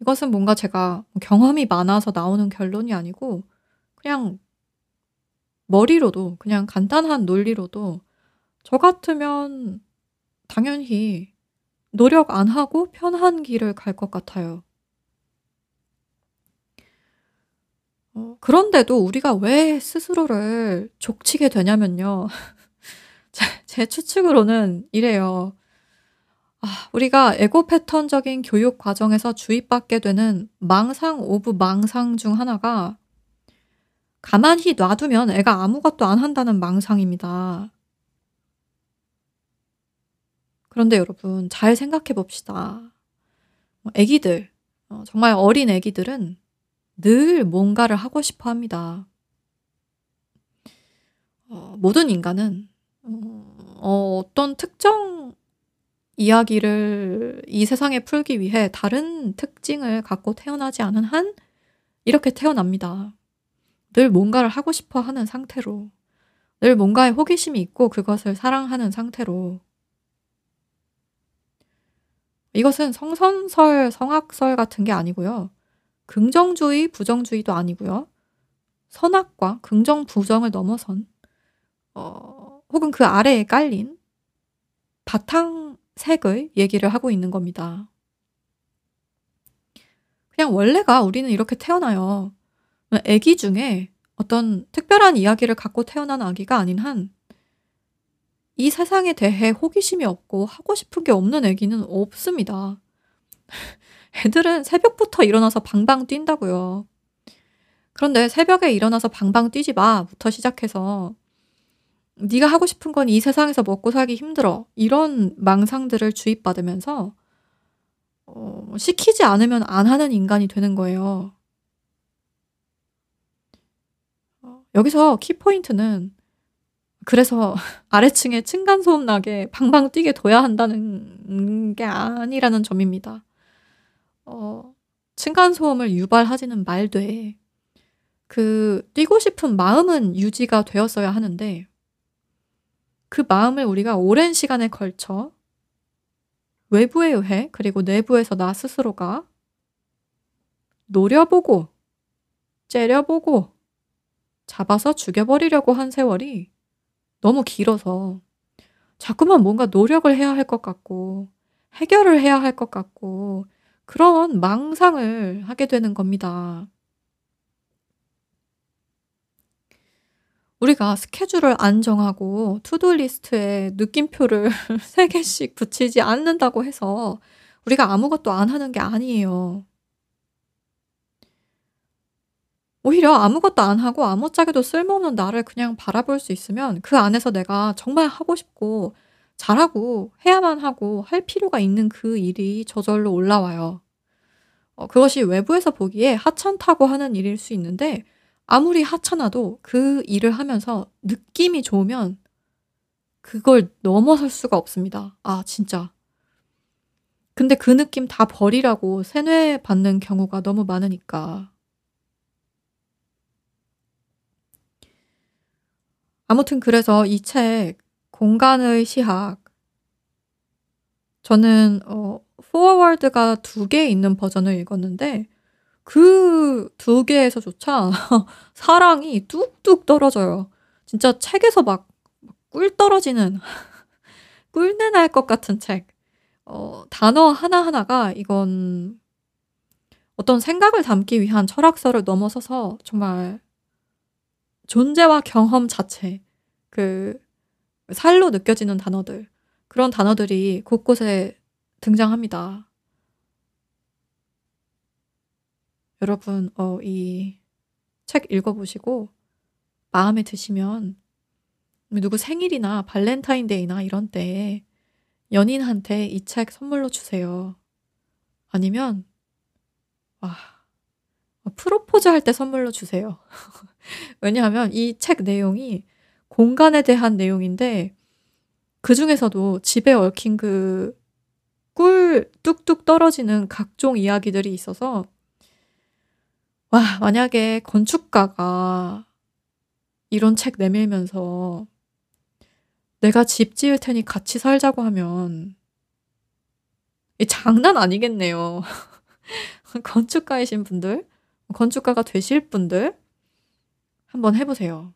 이것은 뭔가 제가 경험이 많아서 나오는 결론이 아니고 그냥 머리로도 그냥 간단한 논리로도 저 같으면 당연히 노력 안 하고 편한 길을 갈 것 같아요. 어, 그런데도 우리가 왜 스스로를 족치게 되냐면요. 제, 제 추측으로는 이래요. 아, 우리가 에고 패턴적인 교육 과정에서 주입받게 되는 망상 오브 망상 중 하나가 가만히 놔두면 애가 아무것도 안 한다는 망상입니다. 그런데 여러분 잘 생각해 봅시다. 애기들, 정말 어린 애기들은 늘 뭔가를 하고 싶어 합니다. 어, 모든 인간은 어, 어떤 특정 이야기를 이 세상에 풀기 위해 다른 특징을 갖고 태어나지 않은 한 이렇게 태어납니다. 늘 뭔가를 하고 싶어 하는 상태로, 늘 뭔가에 호기심이 있고 그것을 사랑하는 상태로. 이것은 성선설, 성악설 같은 게 아니고요. 긍정주의, 부정주의도 아니고요. 선악과 긍정, 부정을 넘어선 어, 혹은 그 아래에 깔린 바탕색의 얘기를 하고 있는 겁니다. 그냥 원래가 우리는 이렇게 태어나요. 아기 중에 어떤 특별한 이야기를 갖고 태어난 아기가 아닌 한 이 세상에 대해 호기심이 없고 하고 싶은 게 없는 아기는 없습니다. 애들은 새벽부터 일어나서 방방 뛴다고요. 그런데 새벽에 일어나서 방방 뛰지 마부터 시작해서 네가 하고 싶은 건 이 세상에서 먹고 살기 힘들어. 이런 망상들을 주입받으면서 어, 시키지 않으면 안 하는 인간이 되는 거예요. 여기서 키포인트는 그래서 아래층에 층간소음 나게 방방 뛰게 둬야 한다는 게 아니라는 점입니다. 어, 층간소음을 유발하지는 말되 그 뛰고 싶은 마음은 유지가 되었어야 하는데 그 마음을 우리가 오랜 시간에 걸쳐 외부에 의해 그리고 내부에서 나 스스로가 노려보고 째려보고 잡아서 죽여버리려고 한 세월이 너무 길어서 자꾸만 뭔가 노력을 해야 할 것 같고 해결을 해야 할 것 같고 그런 망상을 하게 되는 겁니다. 우리가 스케줄을 안 정하고 투두 리스트에 느낌표를 세 개씩 붙이지 않는다고 해서 우리가 아무것도 안 하는 게 아니에요. 오히려 아무것도 안 하고 아무짝에도 쓸모없는 나를 그냥 바라볼 수 있으면 그 안에서 내가 정말 하고 싶고 잘하고 해야만 하고 할 필요가 있는 그 일이 저절로 올라와요. 어, 그것이 외부에서 보기에 하찮다고 하는 일일 수 있는데 아무리 하찮아도 그 일을 하면서 느낌이 좋으면 그걸 넘어설 수가 없습니다. 아, 진짜. 근데 그 느낌 다 버리라고 세뇌받는 경우가 너무 많으니까. 아무튼 그래서 이 책 공간의 시학 저는 어, 포워드가 두 개 있는 버전을 읽었는데 그 두 개에서조차 사랑이 뚝뚝 떨어져요. 진짜 책에서 막 꿀 떨어지는 꿀내 날 것 같은 책. 어, 단어 하나하나가 이건 어떤 생각을 담기 위한 철학서를 넘어서서 정말 존재와 경험 자체, 그 살로 느껴지는 단어들, 그런 단어들이 곳곳에 등장합니다. 여러분, 어, 이 책 읽어보시고 마음에 드시면 누구 생일이나 발렌타인데이나 이런 때에 연인한테 이 책 선물로 주세요. 아니면 와... 프로포즈 할 때 선물로 주세요. 왜냐하면 이 책 내용이 공간에 대한 내용인데 그 중에서도 집에 얽힌 그 꿀 뚝뚝 떨어지는 각종 이야기들이 있어서 와 만약에 건축가가 이런 책 내밀면서 내가 집 지을 테니 같이 살자고 하면 이 장난 아니겠네요. 건축가이신 분들, 건축가가 되실 분들 한번 해보세요.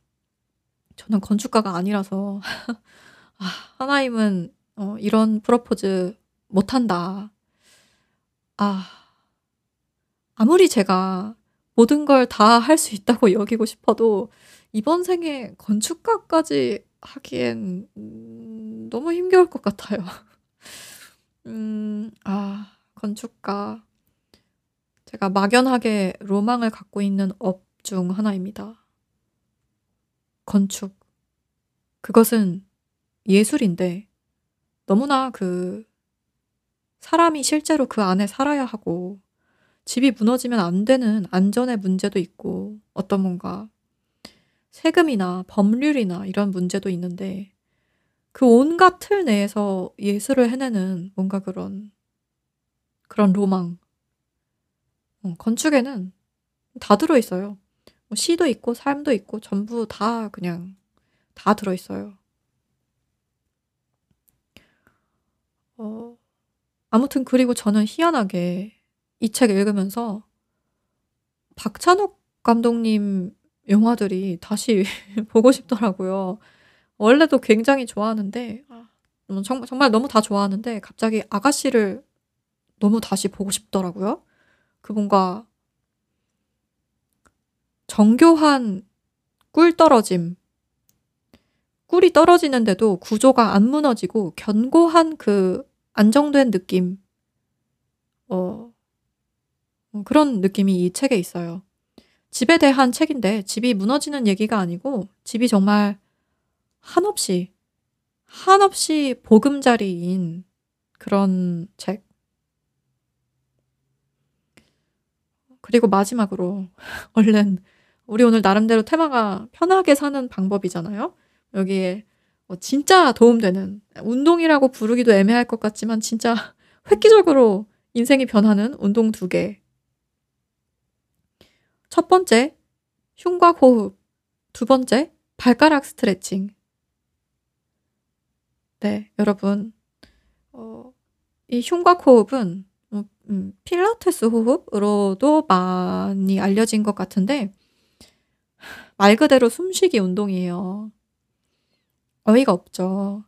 저는 건축가가 아니라서 아, 하나님은 어, 이런 프로포즈 못한다. 아, 아무리 제가 모든 걸 다 할 수 있다고 여기고 싶어도 이번 생에 건축가까지 하기엔 음, 너무 힘겨울 것 같아요. 음, 아, 건축가. 제가 막연하게 로망을 갖고 있는 업 중 하나입니다. 건축. 그것은 예술인데 너무나 그 사람이 실제로 그 안에 살아야 하고 집이 무너지면 안 되는 안전의 문제도 있고 어떤 뭔가 세금이나 법률이나 이런 문제도 있는데 그 온갖 틀 내에서 예술을 해내는 뭔가 그런 그런 로망. 어, 건축에는 다 들어있어요. 뭐 시도 있고 삶도 있고 전부 다 그냥 다 들어있어요. 어, 아무튼 그리고 저는 희한하게 이 책 읽으면서 박찬욱 감독님 영화들이 다시 보고 싶더라고요. 원래도 굉장히 좋아하는데 정말, 정말 너무 다 좋아하는데 갑자기 아가씨를 너무 다시 보고 싶더라고요. 그 뭔가 정교한 꿀 떨어짐. 꿀이 떨어지는데도 구조가 안 무너지고 견고한 그 안정된 느낌. 어, 그런 느낌이 이 책에 있어요. 집에 대한 책인데 집이 무너지는 얘기가 아니고 집이 정말 한없이 한없이 보금자리인 그런 책. 그리고 마지막으로 얼른 우리 오늘 나름대로 테마가 편하게 사는 방법이잖아요. 여기에 뭐 진짜 도움되는 운동이라고 부르기도 애매할 것 같지만 진짜 획기적으로 인생이 변하는 운동 두 개. 첫 번째, 흉곽 호흡. 두 번째, 발가락 스트레칭. 네, 여러분. 어, 이 흉곽 호흡은 음, 필라테스 호흡으로도 많이 알려진 것 같은데 말 그대로 숨쉬기 운동이에요. 어이가 없죠.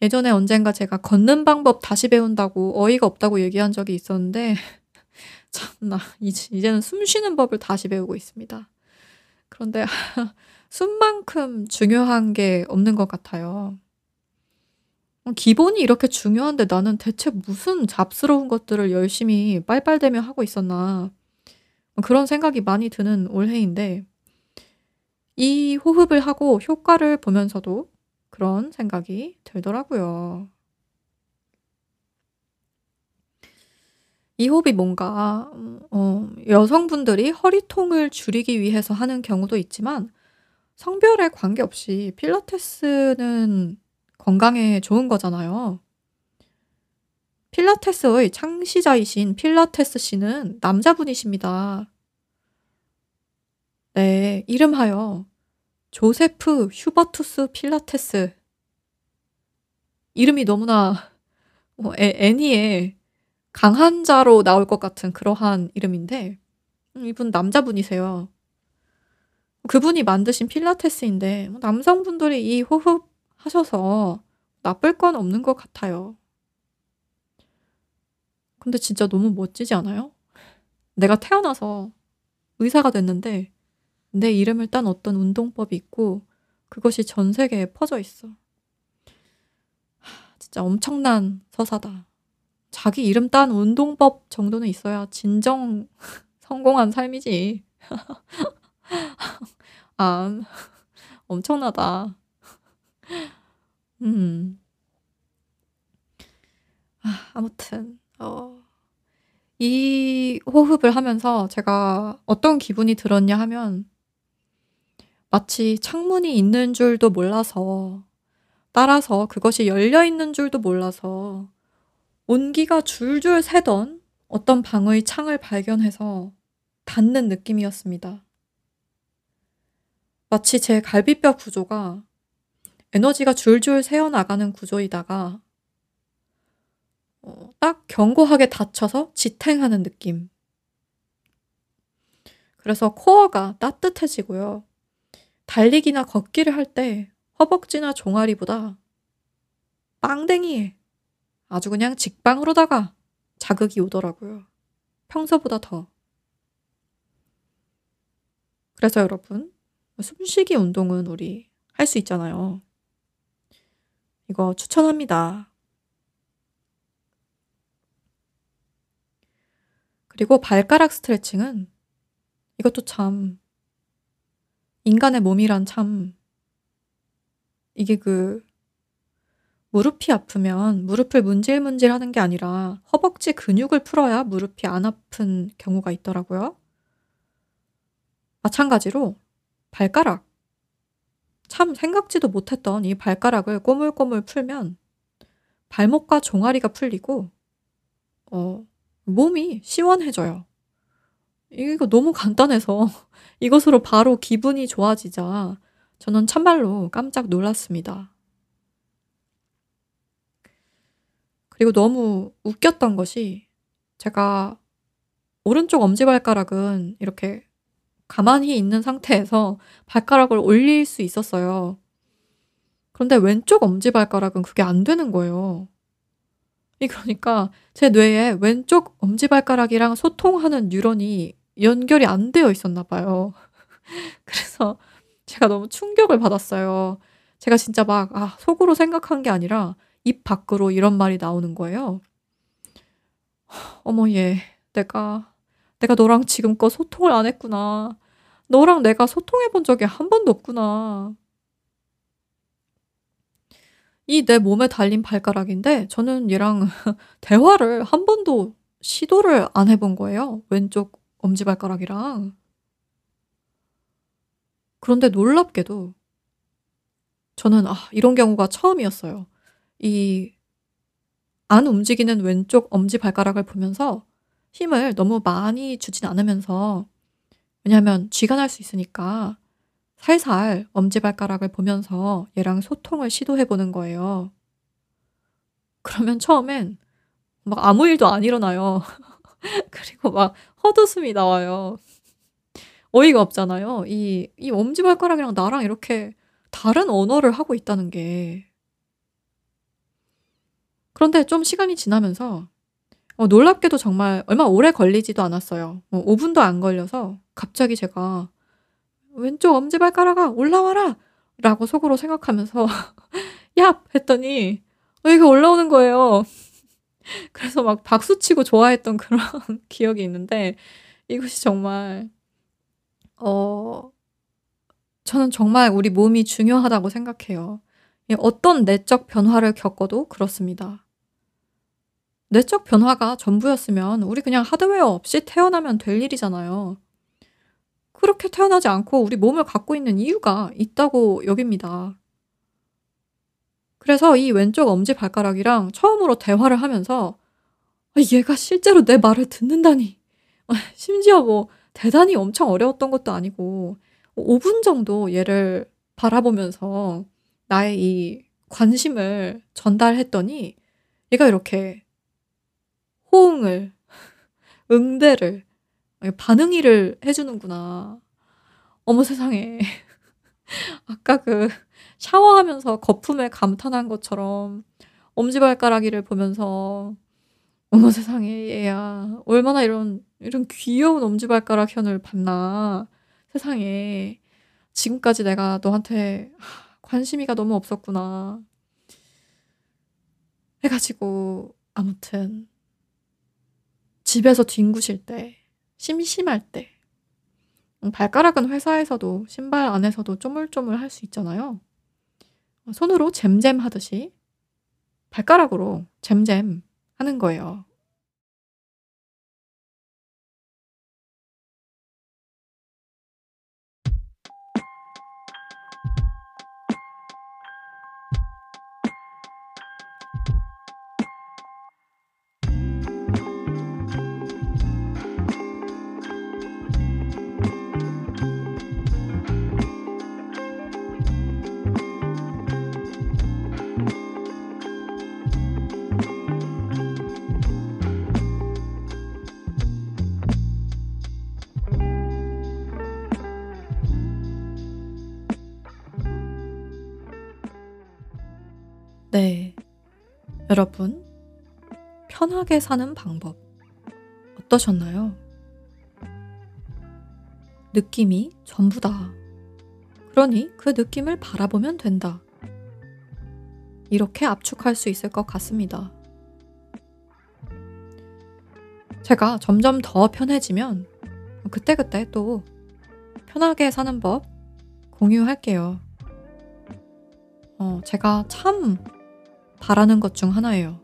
예전에 언젠가 제가 걷는 방법 다시 배운다고 어이가 없다고 얘기한 적이 있었는데 참나, 이제는 숨쉬는 법을 다시 배우고 있습니다. 그런데 숨만큼 중요한 게 없는 것 같아요. 기본이 이렇게 중요한데 나는 대체 무슨 잡스러운 것들을 열심히 빨빨대며 하고 있었나 그런 생각이 많이 드는 올해인데 이 호흡을 하고 효과를 보면서도 그런 생각이 들더라고요. 이 호흡이 뭔가 어, 여성분들이 허리통을 줄이기 위해서 하는 경우도 있지만 성별에 관계없이 필라테스는 건강에 좋은 거잖아요. 필라테스의 창시자이신 필라테스 씨는 남자분이십니다. 네, 이름하여 조세프 휴버투스 필라테스. 이름이 너무나 뭐 애, 애니에 강한 자로 나올 것 같은 그러한 이름인데 이분 남자분이세요. 그분이 만드신 필라테스인데 남성분들이 이 호흡 하셔서 나쁠 건 없는 것 같아요. 근데 진짜 너무 멋지지 않아요? 내가 태어나서 의사가 됐는데 내 이름을 딴 어떤 운동법이 있고 그것이 전 세계에 퍼져 있어. 진짜 엄청난 서사다. 자기 이름 딴 운동법 정도는 있어야 진정 성공한 삶이지. 아, 엄청나다. 음. 아, 아무튼 어, 이 호흡을 하면서 제가 어떤 기분이 들었냐 하면 마치 창문이 있는 줄도 몰라서 따라서 그것이 열려 있는 줄도 몰라서 온기가 줄줄 새던 어떤 방의 창을 발견해서 닿는 느낌이었습니다. 마치 제 갈비뼈 구조가 에너지가 줄줄 새어나가는 구조이다가 어, 딱 견고하게 닫혀서 지탱하는 느낌. 그래서 코어가 따뜻해지고요. 달리기나 걷기를 할 때 허벅지나 종아리보다 빵댕이에 아주 그냥 직방으로다가 자극이 오더라고요. 평소보다 더. 그래서 여러분, 숨쉬기 운동은 우리 할 수 있잖아요. 이거 추천합니다. 그리고 발가락 스트레칭은 이것도 참 인간의 몸이란 참 이게 그 무릎이 아프면 무릎을 문질문질 하는 게 아니라 허벅지 근육을 풀어야 무릎이 안 아픈 경우가 있더라고요. 마찬가지로 발가락, 참 생각지도 못했던 이 발가락을 꼬물꼬물 풀면 발목과 종아리가 풀리고 어, 몸이 시원해져요. 이거 너무 간단해서 이것으로 바로 기분이 좋아지자 저는 참말로 깜짝 놀랐습니다. 그리고 너무 웃겼던 것이 제가 오른쪽 엄지발가락은 이렇게 가만히 있는 상태에서 발가락을 올릴 수 있었어요. 그런데 왼쪽 엄지발가락은 그게 안 되는 거예요. 그러니까 제 뇌에 왼쪽 엄지발가락이랑 소통하는 뉴런이 연결이 안 되어 있었나 봐요. 그래서 제가 너무 충격을 받았어요. 제가 진짜 막 아, 속으로 생각한 게 아니라 입 밖으로 이런 말이 나오는 거예요. 어머 얘, 내가 내가 너랑 지금껏 소통을 안 했구나. 너랑 내가 소통해 본 적이 한 번도 없구나. 이 내 몸에 달린 발가락인데 저는 얘랑 대화를 한 번도 시도를 안 해본 거예요. 왼쪽 엄지발가락이랑. 그런데 놀랍게도 저는 아, 이런 경우가 처음이었어요. 이 안 움직이는 왼쪽 엄지발가락을 보면서 힘을 너무 많이 주진 않으면서, 왜냐하면 쥐가 날 수 있으니까 살살 엄지발가락을 보면서 얘랑 소통을 시도해보는 거예요. 그러면 처음엔 막 아무 일도 안 일어나요. 그리고 막 헛웃음이 나와요. 어이가 없잖아요. 이, 이 엄지발가락이랑 나랑 이렇게 다른 언어를 하고 있다는 게. 그런데 좀 시간이 지나면서 어, 놀랍게도 정말 얼마 오래 걸리지도 않았어요. 어, 오 분도 안 걸려서 갑자기 제가 왼쪽 엄지발가락아 올라와라! 라고 속으로 생각하면서 얍! 했더니 여기가 올라오는 거예요. 그래서 막 박수치고 좋아했던 그런 기억이 있는데, 이것이 정말 어 저는 정말 우리 몸이 중요하다고 생각해요. 어떤 내적 변화를 겪어도 그렇습니다. 내적 변화가 전부였으면 우리 그냥 하드웨어 없이 태어나면 될 일이잖아요. 그렇게 태어나지 않고 우리 몸을 갖고 있는 이유가 있다고 여깁니다. 그래서 이 왼쪽 엄지발가락이랑 처음으로 대화를 하면서 얘가 실제로 내 말을 듣는다니, 심지어 뭐 대단히 엄청 어려웠던 것도 아니고 오 분 정도 얘를 바라보면서 나의 이 관심을 전달했더니 얘가 이렇게 호응을, 응대를, 반응이를 해주는구나. 어머 세상에. 아까 그 샤워하면서 거품에 감탄한 것처럼 엄지발가락이를 보면서 어머 세상에 얘야, 얼마나 이런 이런 귀여운 엄지발가락 현을 봤나. 세상에, 지금까지 내가 너한테 관심이가 너무 없었구나 해가지고. 아무튼 집에서 뒹구실 때, 심심할 때, 발가락은 회사에서도 신발 안에서도 쪼물쪼물 할 수 있잖아요. 손으로 잼잼 하듯이 발가락으로 잼잼 하는 거예요. 네, 여러분, 편하게 사는 방법 어떠셨나요? 느낌이 전부다. 그러니 그 느낌을 바라보면 된다. 이렇게 압축할 수 있을 것 같습니다. 제가 점점 더 편해지면 그때그때 또 편하게 사는 법 공유할게요. 어, 제가 참 바라는 것 중 하나예요.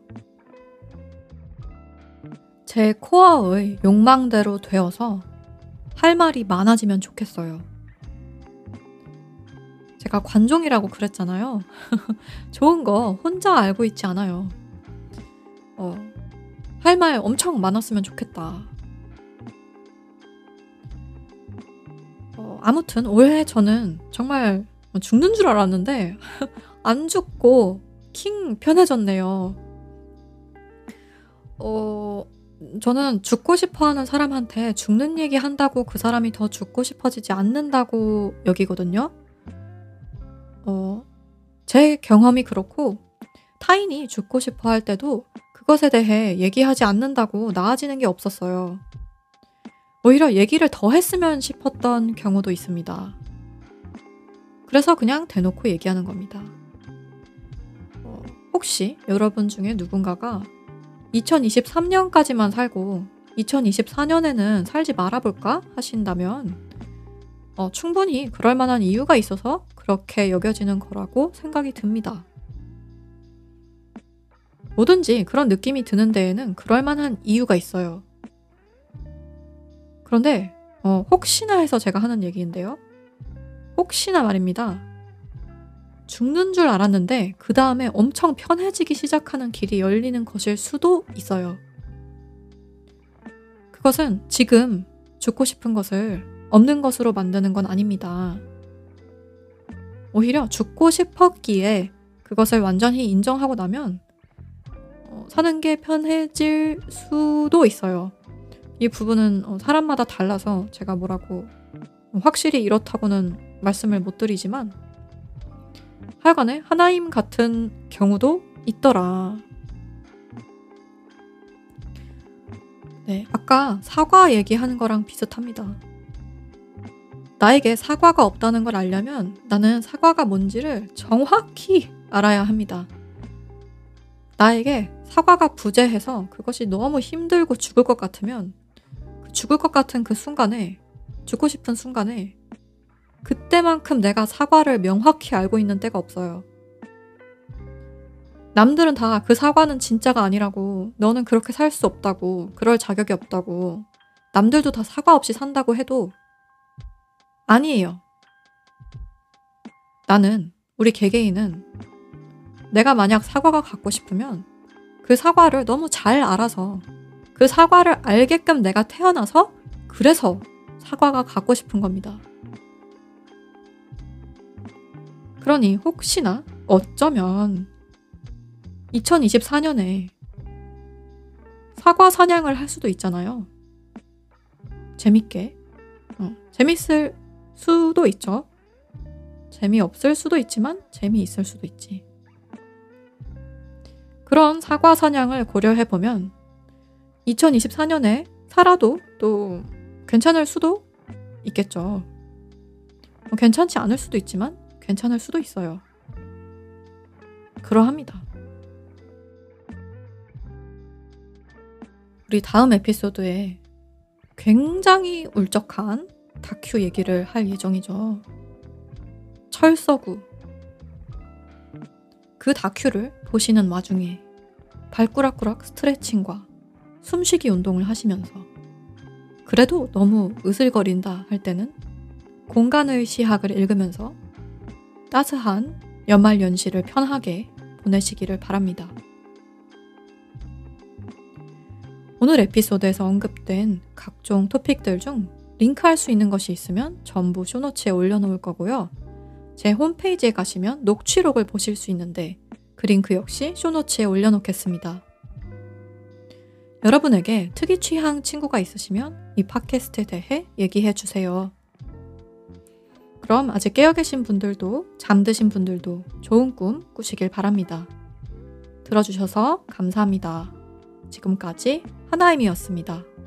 제 코어의 욕망대로 되어서 할 말이 많아지면 좋겠어요. 제가 관종이라고 그랬잖아요. 좋은 거 혼자 알고 있지 않아요. 어, 할 말 엄청 많았으면 좋겠다. 어, 아무튼 올해 저는 정말 죽는 줄 알았는데 안 죽고 킹 편해졌네요. 어, 저는 죽고 싶어하는 사람한테 죽는 얘기 한다고 그 사람이 더 죽고 싶어지지 않는다고 여기거든요. 어, 제 경험이 그렇고 타인이 죽고 싶어 할 때도 그것에 대해 얘기하지 않는다고 나아지는 게 없었어요. 오히려 얘기를 더 했으면 싶었던 경우도 있습니다. 그래서 그냥 대놓고 얘기하는 겁니다. 어, 혹시 여러분 중에 누군가가 이천이십삼 년까지만 살고 이천이십사 년에는 살지 말아볼까 하신다면 어, 충분히 그럴 만한 이유가 있어서 그렇게 여겨지는 거라고 생각이 듭니다. 뭐든지 그런 느낌이 드는 데에는 그럴 만한 이유가 있어요. 그런데 어, 혹시나 해서 제가 하는 얘기인데요. 혹시나 말입니다. 죽는 줄 알았는데 그 다음에 엄청 편해지기 시작하는 길이 열리는 것일 수도 있어요. 그것은 지금 죽고 싶은 것을 없는 것으로 만드는 건 아닙니다. 오히려 죽고 싶었기에 그것을 완전히 인정하고 나면 어, 사는 게 편해질 수도 있어요. 이 부분은 어, 사람마다 달라서 제가 뭐라고 확실히 이렇다고는 말씀을 못 드리지만 하여간에 하나임 같은 경우도 있더라. 네, 아까 사과 얘기하는 거랑 비슷합니다. 나에게 사과가 없다는 걸 알려면 나는 사과가 뭔지를 정확히 알아야 합니다. 나에게 사과가 부재해서 그것이 너무 힘들고 죽을 것 같으면 죽을 것 같은 그 순간에, 죽고 싶은 순간에 그때만큼 내가 사과를 명확히 알고 있는 때가 없어요. 남들은 다 그 사과는 진짜가 아니라고, 너는 그렇게 살 수 없다고, 그럴 자격이 없다고, 남들도 다 사과 없이 산다고 해도 아니에요. 나는, 우리 개개인은 내가 만약 사과가 갖고 싶으면 그 사과를 너무 잘 알아서, 그 사과를 알게끔 내가 태어나서 그래서 사과가 갖고 싶은 겁니다. 그러니 혹시나 어쩌면 이천이십사 년에 사과 사냥을 할 수도 있잖아요. 재밌게. 어, 재밌을 수도 있죠. 재미없을 수도 있지만 재미있을 수도 있지. 그런 사과 사냥을 고려해보면 이천이십사 년에 살아도 또 괜찮을 수도 있겠죠. 어, 괜찮지 않을 수도 있지만 괜찮을 수도 있어요. 그러합니다. 우리 다음 에피소드에 굉장히 울적한 다큐 얘기를 할 예정이죠. 철서구. 그 다큐를 보시는 와중에 발꾸락꾸락 스트레칭과 숨쉬기 운동을 하시면서 그래도 너무 으슬거린다 할 때는 공간의 시학을 읽으면서 따스한 연말연시를 편하게 보내시기를 바랍니다. 오늘 에피소드에서 언급된 각종 토픽들 중 링크할 수 있는 것이 있으면 전부 쇼노츠에 올려놓을 거고요. 제 홈페이지에 가시면 녹취록을 보실 수 있는데 그 링크 역시 쇼노츠에 올려놓겠습니다. 여러분에게 특이 취향 친구가 있으시면 이 팟캐스트에 대해 얘기해주세요. 그럼 아직 깨어 계신 분들도 잠드신 분들도 좋은 꿈 꾸시길 바랍니다. 들어주셔서 감사합니다. 지금까지 하나임이었습니다.